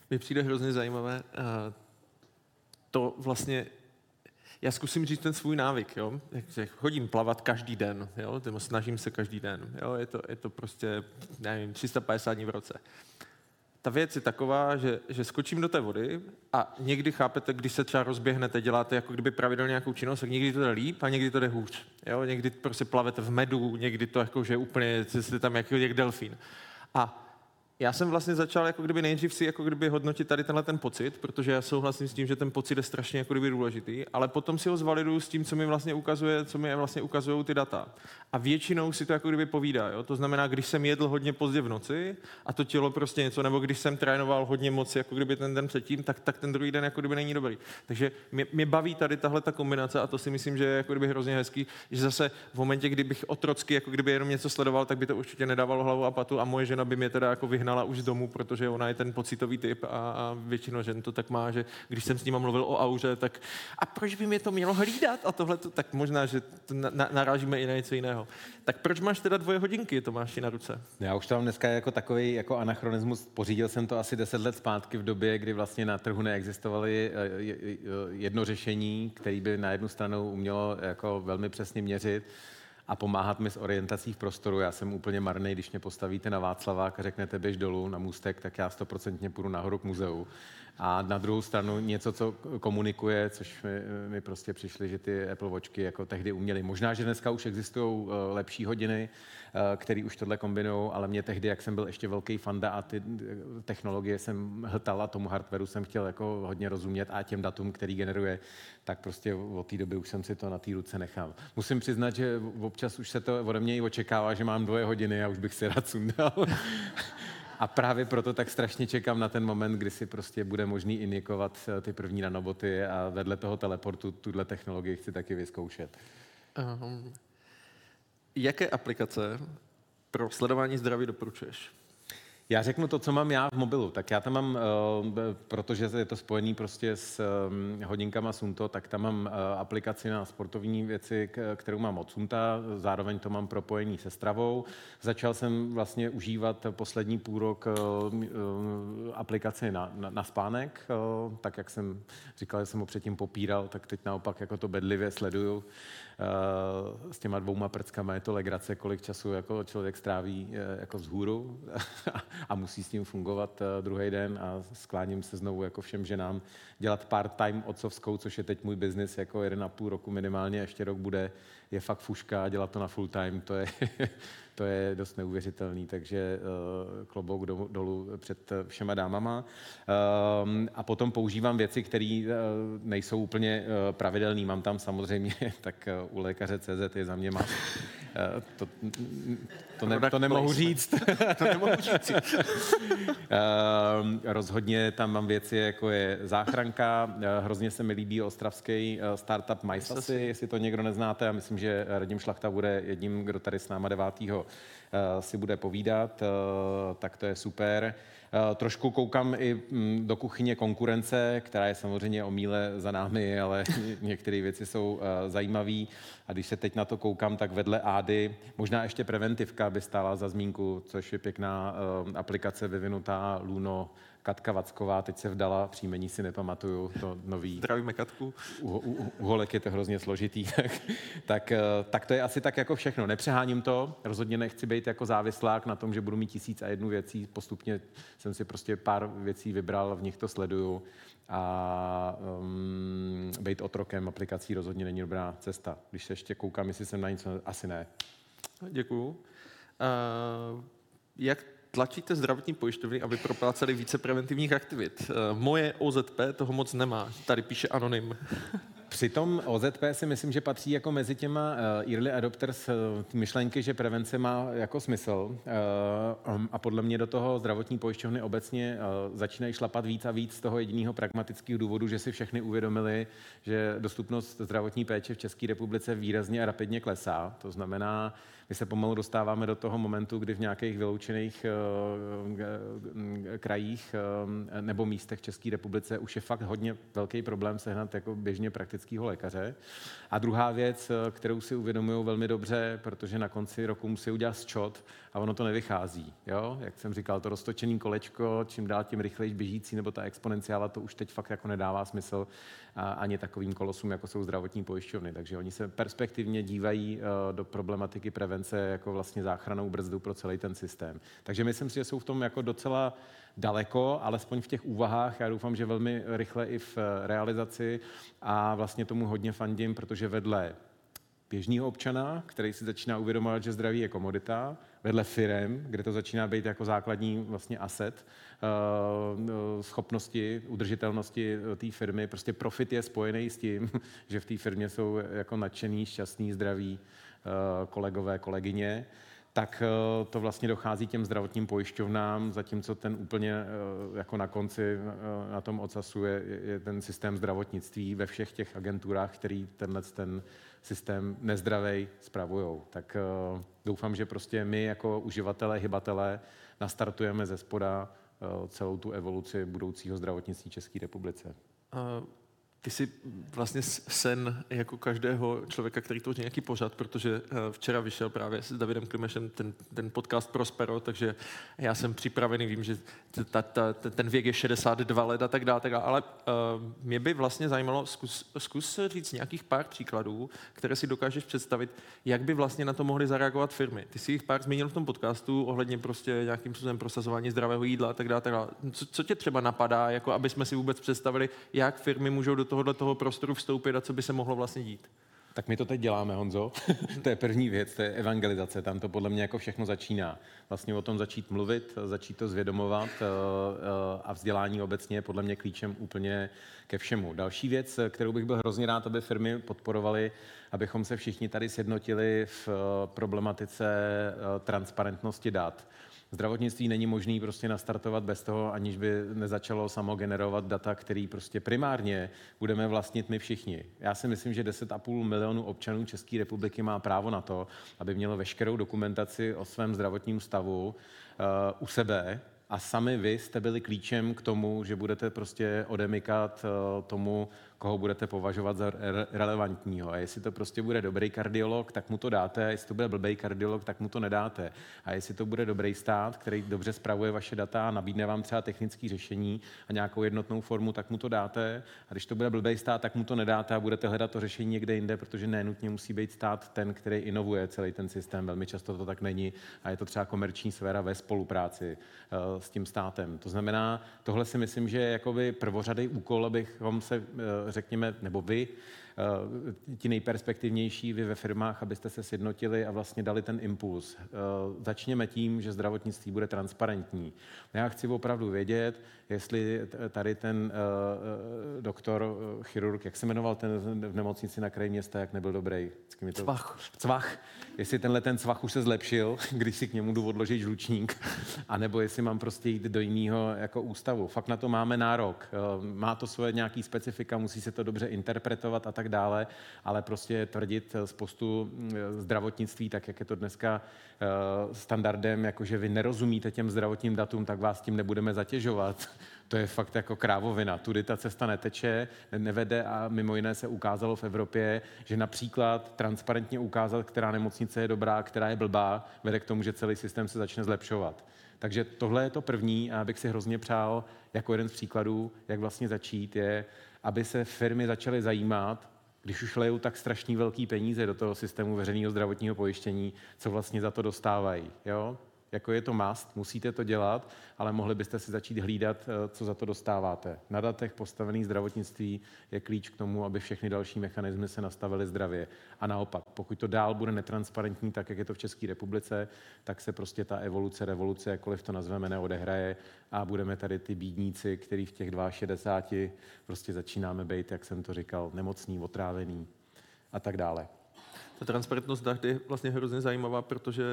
Mně přijde hrozně zajímavé to vlastně. Já zkusím říct ten svůj návyk, jo. Chodím plavat každý den, jo. Snažím se každý den, jo. Je to prostě, nevím, 350 dní v roce. Ta věc je taková, že skočím do té vody a někdy, chápete, když se třeba rozběhnete, děláte jako kdyby pravidelně nějakou činnost, tak někdy to jde líp a někdy to jde hůř, jo. Někdy prostě plavete v medu, někdy to jako, že úplně, jste tam jak delfín. A já jsem vlastně začal jako kdyby nejdřív si jako kdyby hodnotit tady tenhle ten pocit, protože já souhlasím s tím, že ten pocit je strašně jako kdyby důležitý, ale potom si ho zvaliduju s tím, co mi vlastně ukazují ty data. A většinou si to jako kdyby povídá, jo? To znamená, když jsem jedl hodně pozdě v noci a to tělo prostě něco, nebo když jsem trénoval hodně moc jako kdyby ten den předtím, tak ten druhý den jako kdyby není dobrý. Takže mě baví tady tahle ta kombinace a to si myslím, že je jako kdyby hrozně hezký, že zase v momentě, kdybych otrocky jako kdyby jenom něco sledoval, tak by to určitě nedávalo hlavu a patu a moje žena by mě teda jako vyhnala už z domu, protože ona je ten pocitový typ a většinou žen to tak má, že když jsem s ním mluvil o auře, tak a proč by mě to mělo hlídat a tohle, tak možná, že narážíme i na něco jiného. Tak proč máš teda 2 hodinky, Tomáši, na ruce? Já už tam dneska jako takový jako anachronismus, pořídil jsem to asi 10 let zpátky v době, kdy vlastně na trhu neexistovaly jedno řešení, který by na jednu stranu umělo jako velmi přesně měřit a pomáhat mi s orientací v prostoru. Já jsem úplně marný, když mě postavíte na Václavák a řeknete běž dolů na Můstek, tak já 100% půjdu nahoru k muzeu. A na druhou stranu něco, co komunikuje, což mi prostě přišly, že ty Apple Watchky jako tehdy uměly. Možná, že dneska už existují lepší hodiny, které už tohle kombinují, ale mě tehdy, jak jsem byl ještě velký fanda a ty technologie jsem hltal a tomu hardwareu jsem chtěl jako hodně rozumět a těm datům, který generuje, tak prostě od té doby už jsem si to na té ruce nechal. Musím přiznat, že občas už se to ode mě i očekává, že mám 2 hodiny a už bych si rád sundal. A právě proto tak strašně čekám na ten moment, kdy si prostě bude možný injekovat ty první nanoboty a vedle toho teleportu tuhle technologii chci taky vyzkoušet. Jaké aplikace pro sledování zdraví doporučuješ? Já řeknu to, co mám já v mobilu. Tak já tam mám, protože je to spojený prostě s hodinkama Sunto, tak tam mám aplikaci na sportovní věci, kterou mám od Sunta, zároveň to mám propojení se stravou. Začal jsem vlastně užívat poslední půl rok aplikaci na spánek, tak jak jsem říkal, že jsem ho předtím popíral, tak teď naopak jako to bedlivě sleduju. S těma 2 prckama je to legrace, kolik času jako člověk stráví jako vzhůru a musí s tím fungovat druhý den a skláním se znovu jako všem ženám dělat part-time otcovskou, což je teď můj biznis jako 1,5 roku minimálně, ještě rok bude, je fakt fuška a dělat to na full-time, to je dost neuvěřitelný, takže klobouk dolů před všema dámama. A potom používám věci, které nejsou úplně pravidelné. Mám tam samozřejmě, tak uLékaře.cz je za mě má. To nemohu říct. To nemohu říct. Rozhodně tam mám věci, jako je záchranka. Hrozně se mi líbí ostravský startup Mysasi, jestli to někdo neznáte. Já myslím, že Radim Šlachta bude jedním, kdo tady s náma 9. si bude povídat, tak to je super. Trošku koukám i do kuchyně konkurence, která je samozřejmě o míle za námi, ale některé věci jsou zajímavé. A když se teď na to koukám, tak vedle ADY, možná ještě Preventivka by stála za zmínku, což je pěkná aplikace vyvinutá Luno, Katka Vacková, teď se vdala, příjmení si nepamatuju, to nový. Zdravíme Katku. U holek je to hrozně složitý. Tak to je asi tak jako všechno. Nepřeháním to, rozhodně nechci být jako závislák na tom, že budu mít 1001 věcí. Postupně jsem si prostě pár věcí vybral, v nich to sleduju. A být otrokem aplikací rozhodně není dobrá cesta. Když se ještě koukám, jestli jsem na něco, asi ne. Děkuju. Jak tlačíte zdravotní pojišťovny, aby propláceli více preventivních aktivit? Moje OZP toho moc nemá, tady píše anonym. Přitom OZP si myslím, že patří jako mezi těma early adopters myšlenky, že prevence má jako smysl a podle mě do toho zdravotní pojišťovny obecně začínají šlapat víc a víc z toho jediného pragmatického důvodu, že si všechny uvědomili, že dostupnost zdravotní péče v České republice výrazně a rapidně klesá. To znamená, my se pomalu dostáváme do toho momentu, kdy v nějakých vyloučených krajích nebo místech v České republice už je fakt hodně velký problém sehnat jako běžně praktického lékaře. A druhá věc, kterou si uvědomují velmi dobře, protože na konci roku musí udělat sčot a ono to nevychází. Jo? Jak jsem říkal, to roztočený kolečko, čím dál tím rychleji běžící, nebo ta exponenciála, to už teď fakt jako nedává smysl ani takovým kolosům, jako jsou zdravotní pojišťovny. Takže oni se perspektivně dívají do problematiky prevence jako vlastně záchranou brzdu pro celý ten systém. Takže myslím si, že jsou v tom jako docela daleko, alespoň v těch úvahách. Já doufám, že velmi rychle i v realizaci a vlastně tomu hodně fandím, protože vedle běžného občana, který si začíná uvědomovat, že zdraví je komodita, vedle firem, kde to začíná být jako základní vlastně asset, schopnosti, udržitelnosti té firmy. Prostě profit je spojený s tím, že v té firmě jsou jako nadšený, šťastný, zdraví kolegové, kolegyně. Tak to vlastně dochází těm zdravotním pojišťovnám, zatímco ten úplně jako na konci na tom ocasu je ten systém zdravotnictví ve všech těch agenturách, který ten systém nezdravej spravujou. Tak doufám, že prostě my jako uživatelé, hybatelé nastartujeme ze spoda celou tu evoluci budoucího zdravotnictví České republice. Ty jsi vlastně sen jako každého člověka, který tvoří nějaký pořad, protože včera vyšel právě s Davidem Klimešem ten podcast Prospero, takže já jsem připravený, vím, že ten věk je 62 let a tak dále, ale mě by vlastně zajímalo, zkus říct nějakých pár příkladů, které si dokážeš představit, jak by vlastně na to mohly zareagovat firmy. Ty jsi jich pár zmínil v tom podcastu ohledně prostě nějakým způsobem prosazování zdravého jídla a tak dále. Co tě třeba napadá, jako aby jsme si vůbec představili, jak firmy můžou do toho prostoru vstoupit a co by se mohlo vlastně dít? Tak my to teď děláme, Honzo. To je první věc, to je evangelizace. Tam to podle mě jako všechno začíná. Vlastně o tom začít mluvit, začít to zvědomovat a vzdělání obecně je podle mě klíčem úplně ke všemu. Další věc, kterou bych byl hrozně rád, aby firmy podporovaly, abychom se všichni tady sjednotili v problematice transparentnosti dat. Zdravotnictví není možný prostě nastartovat bez toho, aniž by nezačalo samo generovat data, který prostě primárně budeme vlastnit my všichni. Já si myslím, že 10,5 milionu občanů České republiky má právo na to, aby mělo veškerou dokumentaci o svém zdravotním stavu u sebe, a sami vy jste byli klíčem k tomu, že budete prostě odemykat tomu, koho budete považovat za relevantního. A jestli to prostě bude dobrý kardiolog, tak mu to dáte, a jestli to bude blbej kardiolog, tak mu to nedáte. A jestli to bude dobrý stát, který dobře spravuje vaše data a nabídne vám třeba technické řešení a nějakou jednotnou formu, tak mu to dáte. A když to bude blbej stát, tak mu to nedáte a budete hledat to řešení někde jinde, protože nenutně musí být stát ten, který inovuje celý ten systém. Velmi často to tak není a je to třeba komerční sféra ve spolupráci s tím státem. To znamená, tohle si myslím, že je jakoby prvořadý úkol, abychom se řekněme, nebo vy, ti nejperspektivnější, vy ve firmách, abyste se sjednotili a vlastně dali ten impuls. Začněme tím, že zdravotnictví bude transparentní. Já chci opravdu vědět, jestli tady ten doktor, chirurg, jak se jmenoval ten v nemocnici na kraji města, jak nebyl dobrý. Cvach. Jestli tenhle ten Cvach už se zlepšil, když si k němu jdu odložit žlučník, anebo jestli mám prostě jít do jiného jako ústavu. Fakt na to máme nárok. Má to svoje nějaký specifika, musí se to dobře interpretovat a tak dále, ale prostě tvrdit z postu zdravotnictví, tak jak je to dneska standardem, jakože vy nerozumíte těm zdravotním datům, tak vás tím nebudeme zatěžovat. To je fakt jako krávovina. Tudy ta cesta neteče, nevede a mimo jiné se ukázalo v Evropě, že například transparentně ukázat, která nemocnice je dobrá, která je blbá, vede k tomu, že celý systém se začne zlepšovat. Takže tohle je to první a bych si hrozně přál, jako jeden z příkladů, jak vlastně začít, je, aby se firmy začaly zajímat, když už lejou tak strašný velký peníze do toho systému veřejného zdravotního pojištění, co vlastně za to dostávají. Jo? Jako je to must, musíte to dělat, ale mohli byste si začít hlídat, co za to dostáváte. Na datech postavený zdravotnictví je klíč k tomu, aby všechny další mechanismy se nastavily zdravě. A naopak, pokud to dál bude netransparentní, tak jak je to v České republice, tak se prostě ta evoluce, revoluce, jakkoliv to nazveme, neodehraje a budeme tady ty bídníci, který v těch 62 prostě začínáme být, jak jsem to říkal, nemocný, otrávený a tak dále. Ta transparentnost dat je vlastně hrozně zajímavá, protože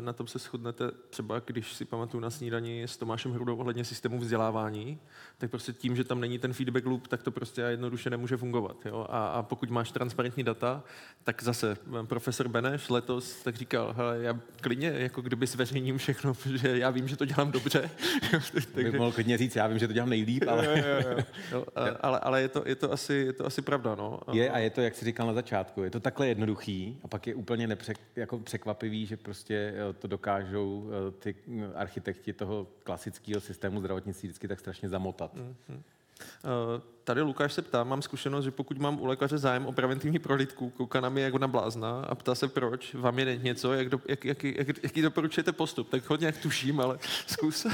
na tom se shodnete třeba, když si pamatuju na snídani s Tomášem Hrudou ohledně systému vzdělávání, tak prostě tím, že tam není ten feedback loop, tak to prostě jednoduše nemůže fungovat. Jo? A pokud máš transparentní data, tak zase profesor Beneš letos tak říkal, hele, já klidně, jako kdyby zveřejním všechno, že já vím, že to dělám dobře. Takže bych mohl klidně říct, já vím, že to dělám nejlíp, ale jo. Ale je to asi pravda, no. Je a je to, jak jsi říkal na začátku, je to takhle jednoduchý. A pak je úplně překvapivý, že prostě to dokážou ty architekti toho klasického systému zdravotnictví vždycky tak strašně zamotat. Mm-hmm. Tady Lukáš se ptá, mám zkušenost, že pokud mám u lékaře zájem o preventivní prohlídku, kouká na mě jako na blázna a ptá se proč, vám je něco, jaký doporučujete postup, tak hodně jak tuším, ale zkus.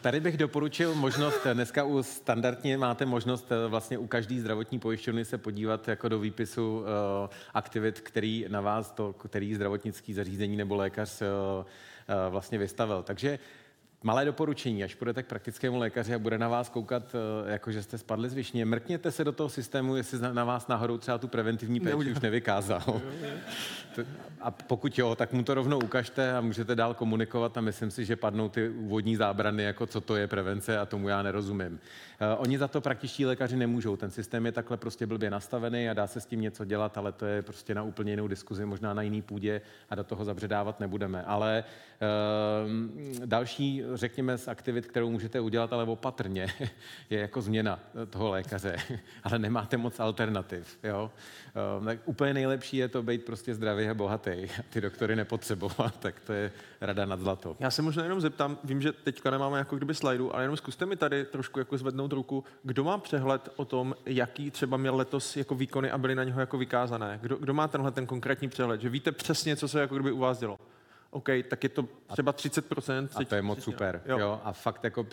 Tady bych doporučil možnost, dneska standardně máte možnost vlastně u každé zdravotní pojišťovny se podívat jako do výpisu aktivit, který na vás, který zdravotnický zařízení nebo lékař vlastně vystavil. Takže malé doporučení, až půjdete k praktickému lékaři a bude na vás koukat, jako že jste spadli z višně, mrkněte se do toho systému, jestli na vás náhodou třeba tu preventivní péči už nevykázal. A pokud jo, tak mu to rovnou ukažte a můžete dál komunikovat a myslím si, že padnou ty úvodní zábrany, jako co to je prevence a tomu já nerozumím. Oni za to praktičtí lékaři nemůžou, ten systém je takhle prostě blbě nastavený a dá se s tím něco dělat, ale to je prostě na úplně jinou diskuzi, možná na jiný půdě a do toho zabředávat nebudeme. Ale další řekněme, z aktivit, kterou můžete udělat, ale opatrně, je jako změna toho lékaře, ale nemáte moc alternativ, jo. Tak úplně nejlepší je to být prostě zdravý a bohatý, ty doktory nepotřebovat, tak to je rada nad zlatou. Já se možná jenom zeptám, vím, že teďka nemáme jako kdyby slajdu, ale jenom zkuste mi tady trošku jako zvednout ruku, kdo má přehled o tom, jaký třeba měl letos jako výkony a byly na něho jako vykázané. Kdo má tenhle ten konkrétní přehled, že víte přesně, co se jako kdyby u vás dělo. OK, tak je to třeba 30%. A to je moc super. Jo. A fakt jako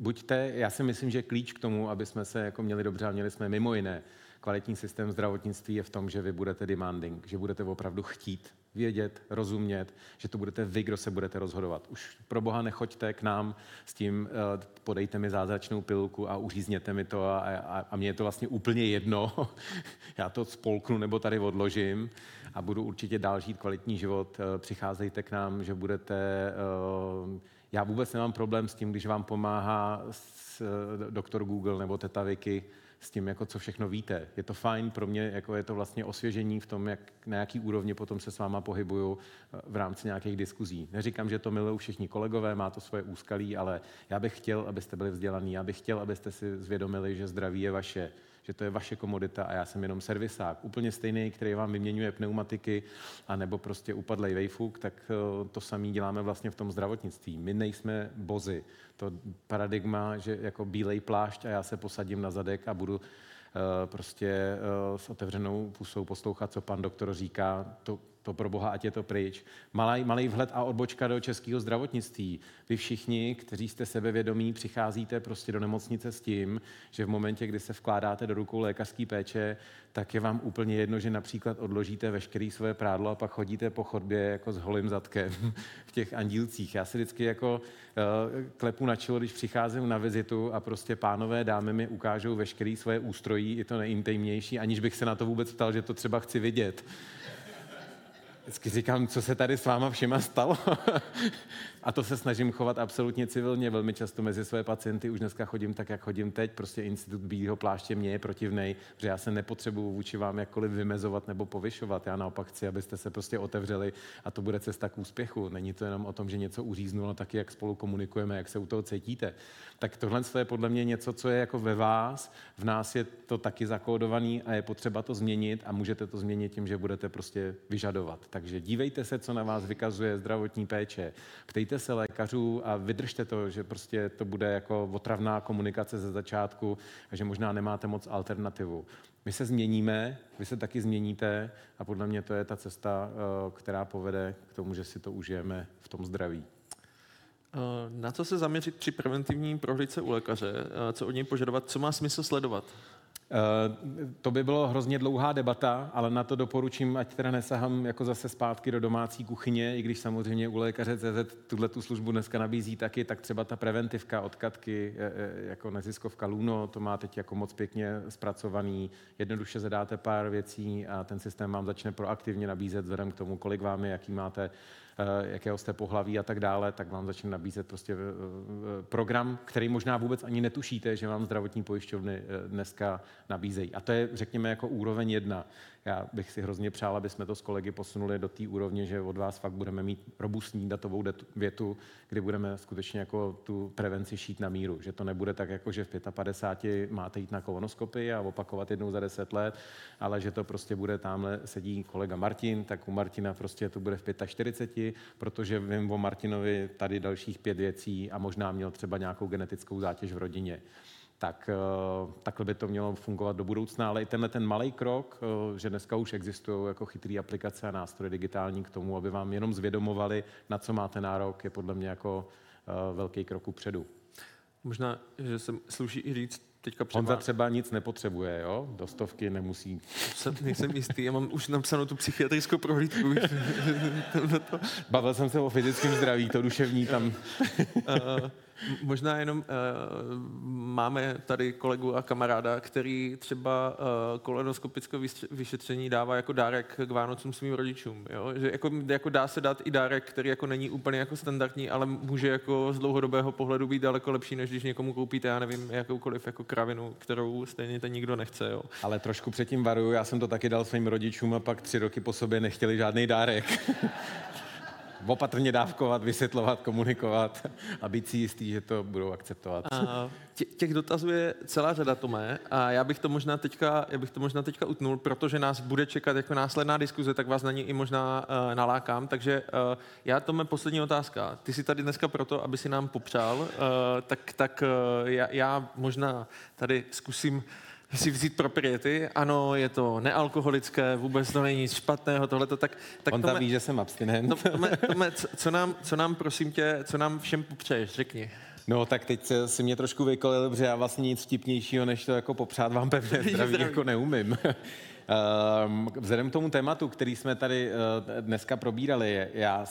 buďte, já si myslím, že klíč k tomu, aby jsme se jako měli dobře a měli jsme mimo jiné kvalitní systém zdravotnictví je v tom, že vy budete demanding, že budete opravdu chtít vědět, rozumět, že to budete vy, kdo se budete rozhodovat. Už pro boha nechoďte k nám s tím, podejte mi zázračnou pilulku a uřízněte mi to a mně je to vlastně úplně jedno. Já to spolknu nebo tady odložím a budu určitě dál žít kvalitní život. Přicházejte k nám, že budete... Já vůbec nemám problém s tím, když vám pomáhá doktor Google nebo teta Vicky, s tím, jako co všechno víte. Je to fajn, pro mě jako je to vlastně osvěžení v tom, na jaký úrovni potom se s váma pohybuju v rámci nějakých diskuzí. Neříkám, že to milují všichni kolegové, má to svoje úskalí, ale já bych chtěl, abyste byli vzdělaní, já bych chtěl, abyste si zvědomili, že zdraví je vaše, že to je vaše komodita a já jsem jenom servisák. Úplně stejný, který vám vyměňuje pneumatiky a nebo prostě upadlej vejfuk, tak to samý děláme vlastně v tom zdravotnictví. My nejsme bozy. To paradigma, že jako bílej plášť a já se posadím na zadek a budu prostě s otevřenou pusou poslouchat, co pan doktor říká, to pro boha, ať je to pryč. Malej vhled a odbočka do českého zdravotnictví. Vy všichni, kteří jste sebevědomí, přicházíte prostě do nemocnice s tím, že v momentě, kdy se vkládáte do rukou lékařský péče, tak je vám úplně jedno, že například odložíte veškerý svoje prádlo a pak chodíte po chodbě jako s holým zadkem v těch andílcích. Já si vždycky jako klepu na čelo, když přicházím na vizitu a prostě pánové dámy mi ukážou veškerý svoje ústrojí, je to nejintimnější, aniž bych se na to vůbec ptal, že to třeba chci vidět. Vždycky říkám, co se tady s váma všema stalo. A to se snažím chovat absolutně civilně. Velmi často mezi své pacienty už dneska chodím tak, jak chodím teď. Prostě institut bílého pláště mě je protivnej, protože já se nepotřebuju vůči vám jakkoliv vymezovat nebo povyšovat. Já naopak chci, abyste se prostě otevřeli a to bude cesta k úspěchu. Není to jenom o tom, že něco uříznu, ale taky, jak spolu komunikujeme, jak se u toho cítíte. Tak tohle je podle mě něco, co je jako ve vás. V nás je to taky zakódovaný a je potřeba to změnit a můžete to změnit tím, že budete prostě vyžadovat. Takže dívejte se, co na vás vykazuje zdravotní péče. Ptejte se lékařů a vydržte to, že prostě to bude jako otravná komunikace ze začátku a že možná nemáte moc alternativu. My se změníme, vy se taky změníte a podle mě to je ta cesta, která povede k tomu, že si to užijeme v tom zdraví. Na co se zaměřit při preventivní prohlídce u lékaře? Co od něj požadovat? Co má smysl sledovat? To by bylo hrozně dlouhá debata, ale na to doporučím, ať teda nesahám jako zase zpátky do domácí kuchyně, i když samozřejmě uLékaře.cz tu službu dneska nabízí taky, tak třeba ta preventivka od Katky, jako neziskovka Luno, to má teď jako moc pěkně zpracovaný. Jednoduše zadáte pár věcí a ten systém vám začne proaktivně nabízet vzhledem k tomu, kolik vám je, jaký máte, jakého jste pohlaví a tak dále, tak vám začne nabízet prostě program, který možná vůbec ani netušíte, že vám zdravotní pojišťovny dneska nabízejí. A to je, řekněme, jako úroveň 1. Já bych si hrozně přál, aby jsme to s kolegy posunuli do té úrovně, že od vás fakt budeme mít robustní datovou větu, kdy budeme skutečně jako tu prevenci šít na míru. Že to nebude tak, jako že v 55 máte jít na kolonoskopii a opakovat jednou za 10 let, ale že to prostě bude, tamhle sedí kolega Martin, tak u Martina prostě to bude v 45, protože vím o Martinovi tady dalších 5 věcí a možná měl třeba nějakou genetickou zátěž v rodině. Tak takhle by to mělo fungovat do budoucna, ale i tenhle ten malej krok, že dneska už existují jako chytré aplikace a nástroje digitální k tomu, aby vám jenom zvědomovali, na co máte nárok, je podle mě jako velký krok upředu. Možná, že se sluší i říct, teďka přeba... Honza třeba nic nepotřebuje, jo? Do 100 nemusí. Nejsem jistý, já mám už napsanou tu psychiatrickou prohlídku. Bavil jsem se o fyzickém zdraví, to duševní tam... Možná jenom máme tady kolegu a kamaráda, který třeba kolonoskopické vyšetření dává jako dárek k Vánocům svým rodičům. Jo? Že jako dá se dát i dárek, který jako není úplně jako standardní, ale může jako z dlouhodobého pohledu být daleko lepší, než když někomu koupíte, já nevím, jakoukoliv jako kravinu, kterou stejně ten nikdo nechce. Jo? Ale trošku předtím varuju, já jsem to taky dal svým rodičům a pak 3 roky po sobě nechtěli žádný dárek. opatrně dávkovat, vysvětlovat, komunikovat a být si jistý, že to budou akceptovat. A těch dotazů je celá řada, Tomé, a já bych to možná teďka utnul, protože nás bude čekat jako následná diskuze, tak vás na ní i možná nalákám. Takže já, Tome, poslední otázka. Ty jsi tady dneska proto, aby si nám popřál, já možná tady zkusím si vzít propriety. Ano, je to nealkoholické, vůbec to není nic špatného, tohleto, tak on tam ví, že jsem abstinent. Tome, co nám, prosím tě, co nám všem popřeješ, řekni. No, tak teď si mě trošku vykolil, protože já vlastně nic vtipnějšího, než to jako popřát vám pevné zdraví, jako neumím. Vzhledem k tomu tématu, který jsme tady dneska probírali, já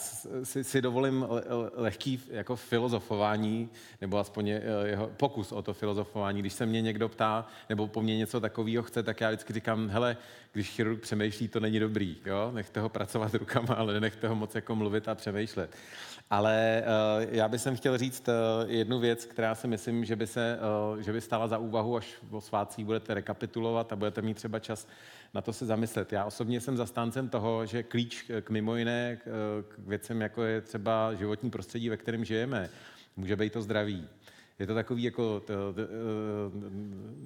si dovolím lehký jako filozofování, nebo aspoň jeho pokus o to filozofování. Když se mě někdo ptá, nebo po mně něco takového chce, tak já vždycky říkám, hele, když chirurg přemýšlí, to není dobrý, jo? Nechte ho pracovat rukama, ale nenechte ho moc jako mluvit a přemýšlet. Ale já bych chtěl říct jednu věc, která si myslím, že by stála za úvahu, až o svátcích budete rekapitulovat a budete mít třeba čas na to se zamyslet. Já osobně jsem zastáncem toho, že klíč k mimo jiné k věcem, jako je třeba životní prostředí, ve kterém žijeme, může být to zdraví. Je to takový jako,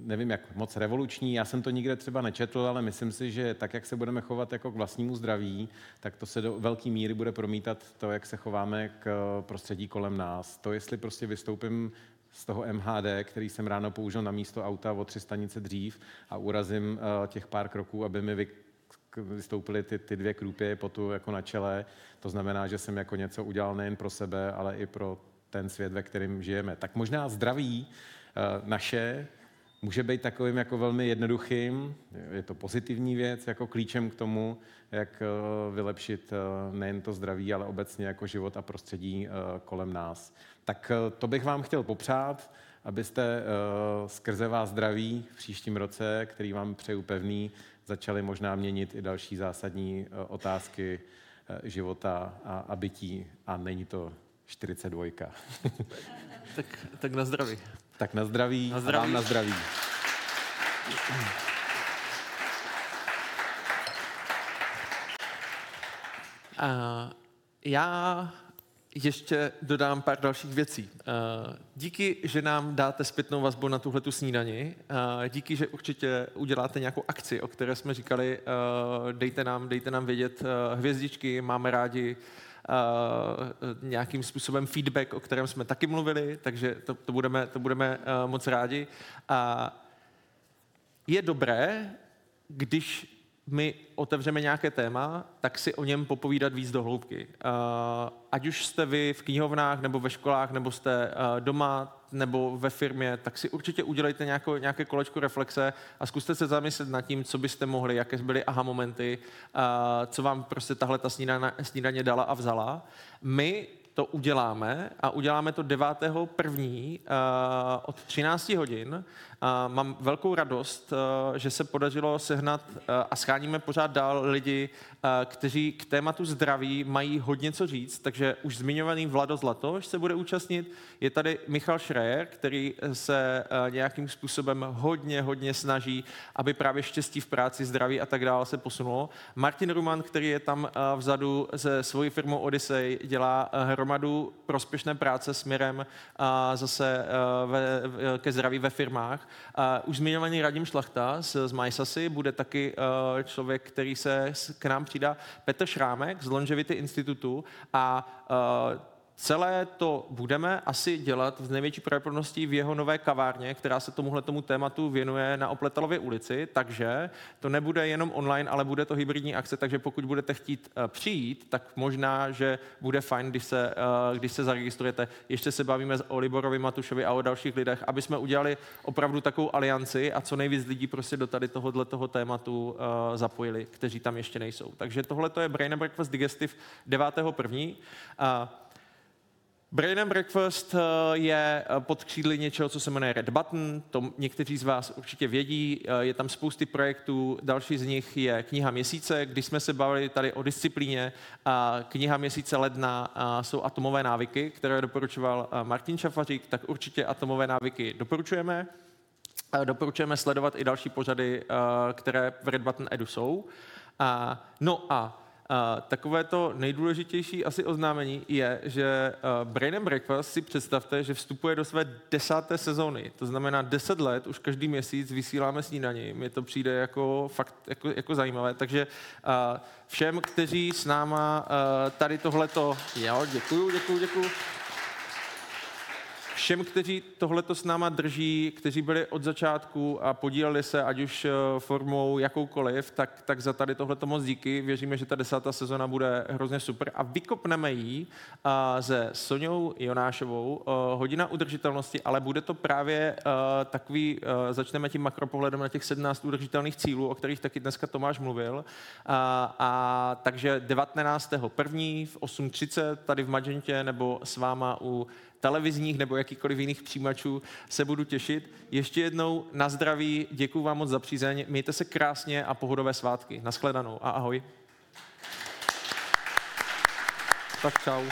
nevím jak moc revoluční, já jsem to nikde třeba nečetl, ale myslím si, že tak, jak se budeme chovat jako k vlastnímu zdraví, tak to se do velké míry bude promítat to, jak se chováme k prostředí kolem nás. To, jestli prostě vystoupím z toho MHD, který jsem ráno použil na místo auta o 3 stanice dřív a urazím těch pár kroků, aby mi vystoupily ty 2 krůpě potu jako na čele, to znamená, že jsem jako něco udělal nejen pro sebe, ale i pro ten svět, ve kterém žijeme. Tak možná zdraví naše může být takovým jako velmi jednoduchým, je to pozitivní věc, jako klíčem k tomu, jak vylepšit nejen to zdraví, ale obecně jako život a prostředí kolem nás. Tak to bych vám chtěl popřát, abyste skrze vás zdraví v příštím roce, který vám přeju pevný, začali možná měnit i další zásadní otázky života a bytí. A není to 42. Tak na zdraví. Tak na zdraví, a vám na zdraví. Já ještě dodám pár dalších věcí. Díky, že nám dáte zpětnou vazbu na tuhletu snídani. Díky, že určitě uděláte nějakou akci, o které jsme říkali. Dejte nám vědět hvězdičky, máme rádi. Nějakým způsobem feedback, o kterém jsme taky mluvili, takže to budeme moc rádi. A je dobré, když my otevřeme nějaké téma, tak si o něm popovídat víc do hloubky. Ať už jste vy v knihovnách, nebo ve školách, nebo jste doma, nebo ve firmě, tak si určitě udělejte nějaké kolečko reflexe a zkuste se zamyslet nad tím, co byste mohli, jaké byly aha momenty, co vám prostě tahle ta snídaně dala a vzala. My to uděláme a uděláme to 9.1. od 13 hodin. Mám velkou radost, že se podařilo sehnat a scháníme pořád dál lidi, kteří k tématu zdraví mají hodně co říct, takže už zmiňovaný Vlado Zlatoš se bude účastnit. Je tady Michal Schreier, který se nějakým způsobem hodně snaží, aby právě štěstí v práci, zdraví a tak dále se posunulo. Martin Ruman, který je tam vzadu se svojí firmou Odyssey, dělá hromadu prospěšné práce směrem zase ke zdraví ve firmách. Už zmiňovaný Radim Šlachta z Mysasi bude taky člověk, který se k nám přidá. Petr Šrámek z Longevity institutu a celé to budeme asi dělat v největší pravděpodobnosti v jeho nové kavárně, která se tomuhletomu tématu věnuje na Opletalově ulici, takže to nebude jenom online, ale bude to hybridní akce, takže pokud budete chtít přijít, tak možná, že bude fajn, když se zaregistrujete. Ještě se bavíme o Liborovi Matušovi a o dalších lidech, aby jsme udělali opravdu takovou alianci a co nejvíc lidí prostě do tady tohoto tématu zapojili, kteří tam ještě nejsou. Takže tohle to je Brain and Breakfast Digestive 9.1. Brain and Breakfast je pod křídly něčeho, co se jmenuje Red Button, to někteří z vás určitě vědí, je tam spousty projektů, další z nich je Kniha měsíce, když jsme se bavili tady o disciplíně, Kniha měsíce ledna jsou atomové návyky, které doporučoval Martin Šafařík, tak určitě atomové návyky doporučujeme. Doporučujeme sledovat i další pořady, které v Red Button Edu jsou. No a Takové to nejdůležitější asi oznámení je, že Brain and Breakfast, si představte, že vstupuje do své 10. sezóny. To znamená 10 let, už každý měsíc vysíláme snídaní. Mně to přijde jako fakt jako zajímavé. Takže všem, kteří s náma tady tohleto... Jo, děkuju. Všem, kteří tohleto s náma drží, kteří byli od začátku a podíleli se, ať už formou jakoukoliv, tak za tady tohleto moc díky. Věříme, že ta 10. sezona bude hrozně super. A vykopneme ji se Soňou Jonášovou. Hodina udržitelnosti, ale bude to právě takový, začneme tím makropohledem na těch 17 udržitelných cílů, o kterých taky dneska Tomáš mluvil. A takže 19.1. v 8.30 tady v Magentě nebo s váma u televizních nebo jakýkoliv jiných přijímačů se budu těšit. Ještě jednou na zdraví, děkuju vám moc za přízeň, mějte se krásně a pohodové svátky. Nashledanou a ahoj. Tak čau.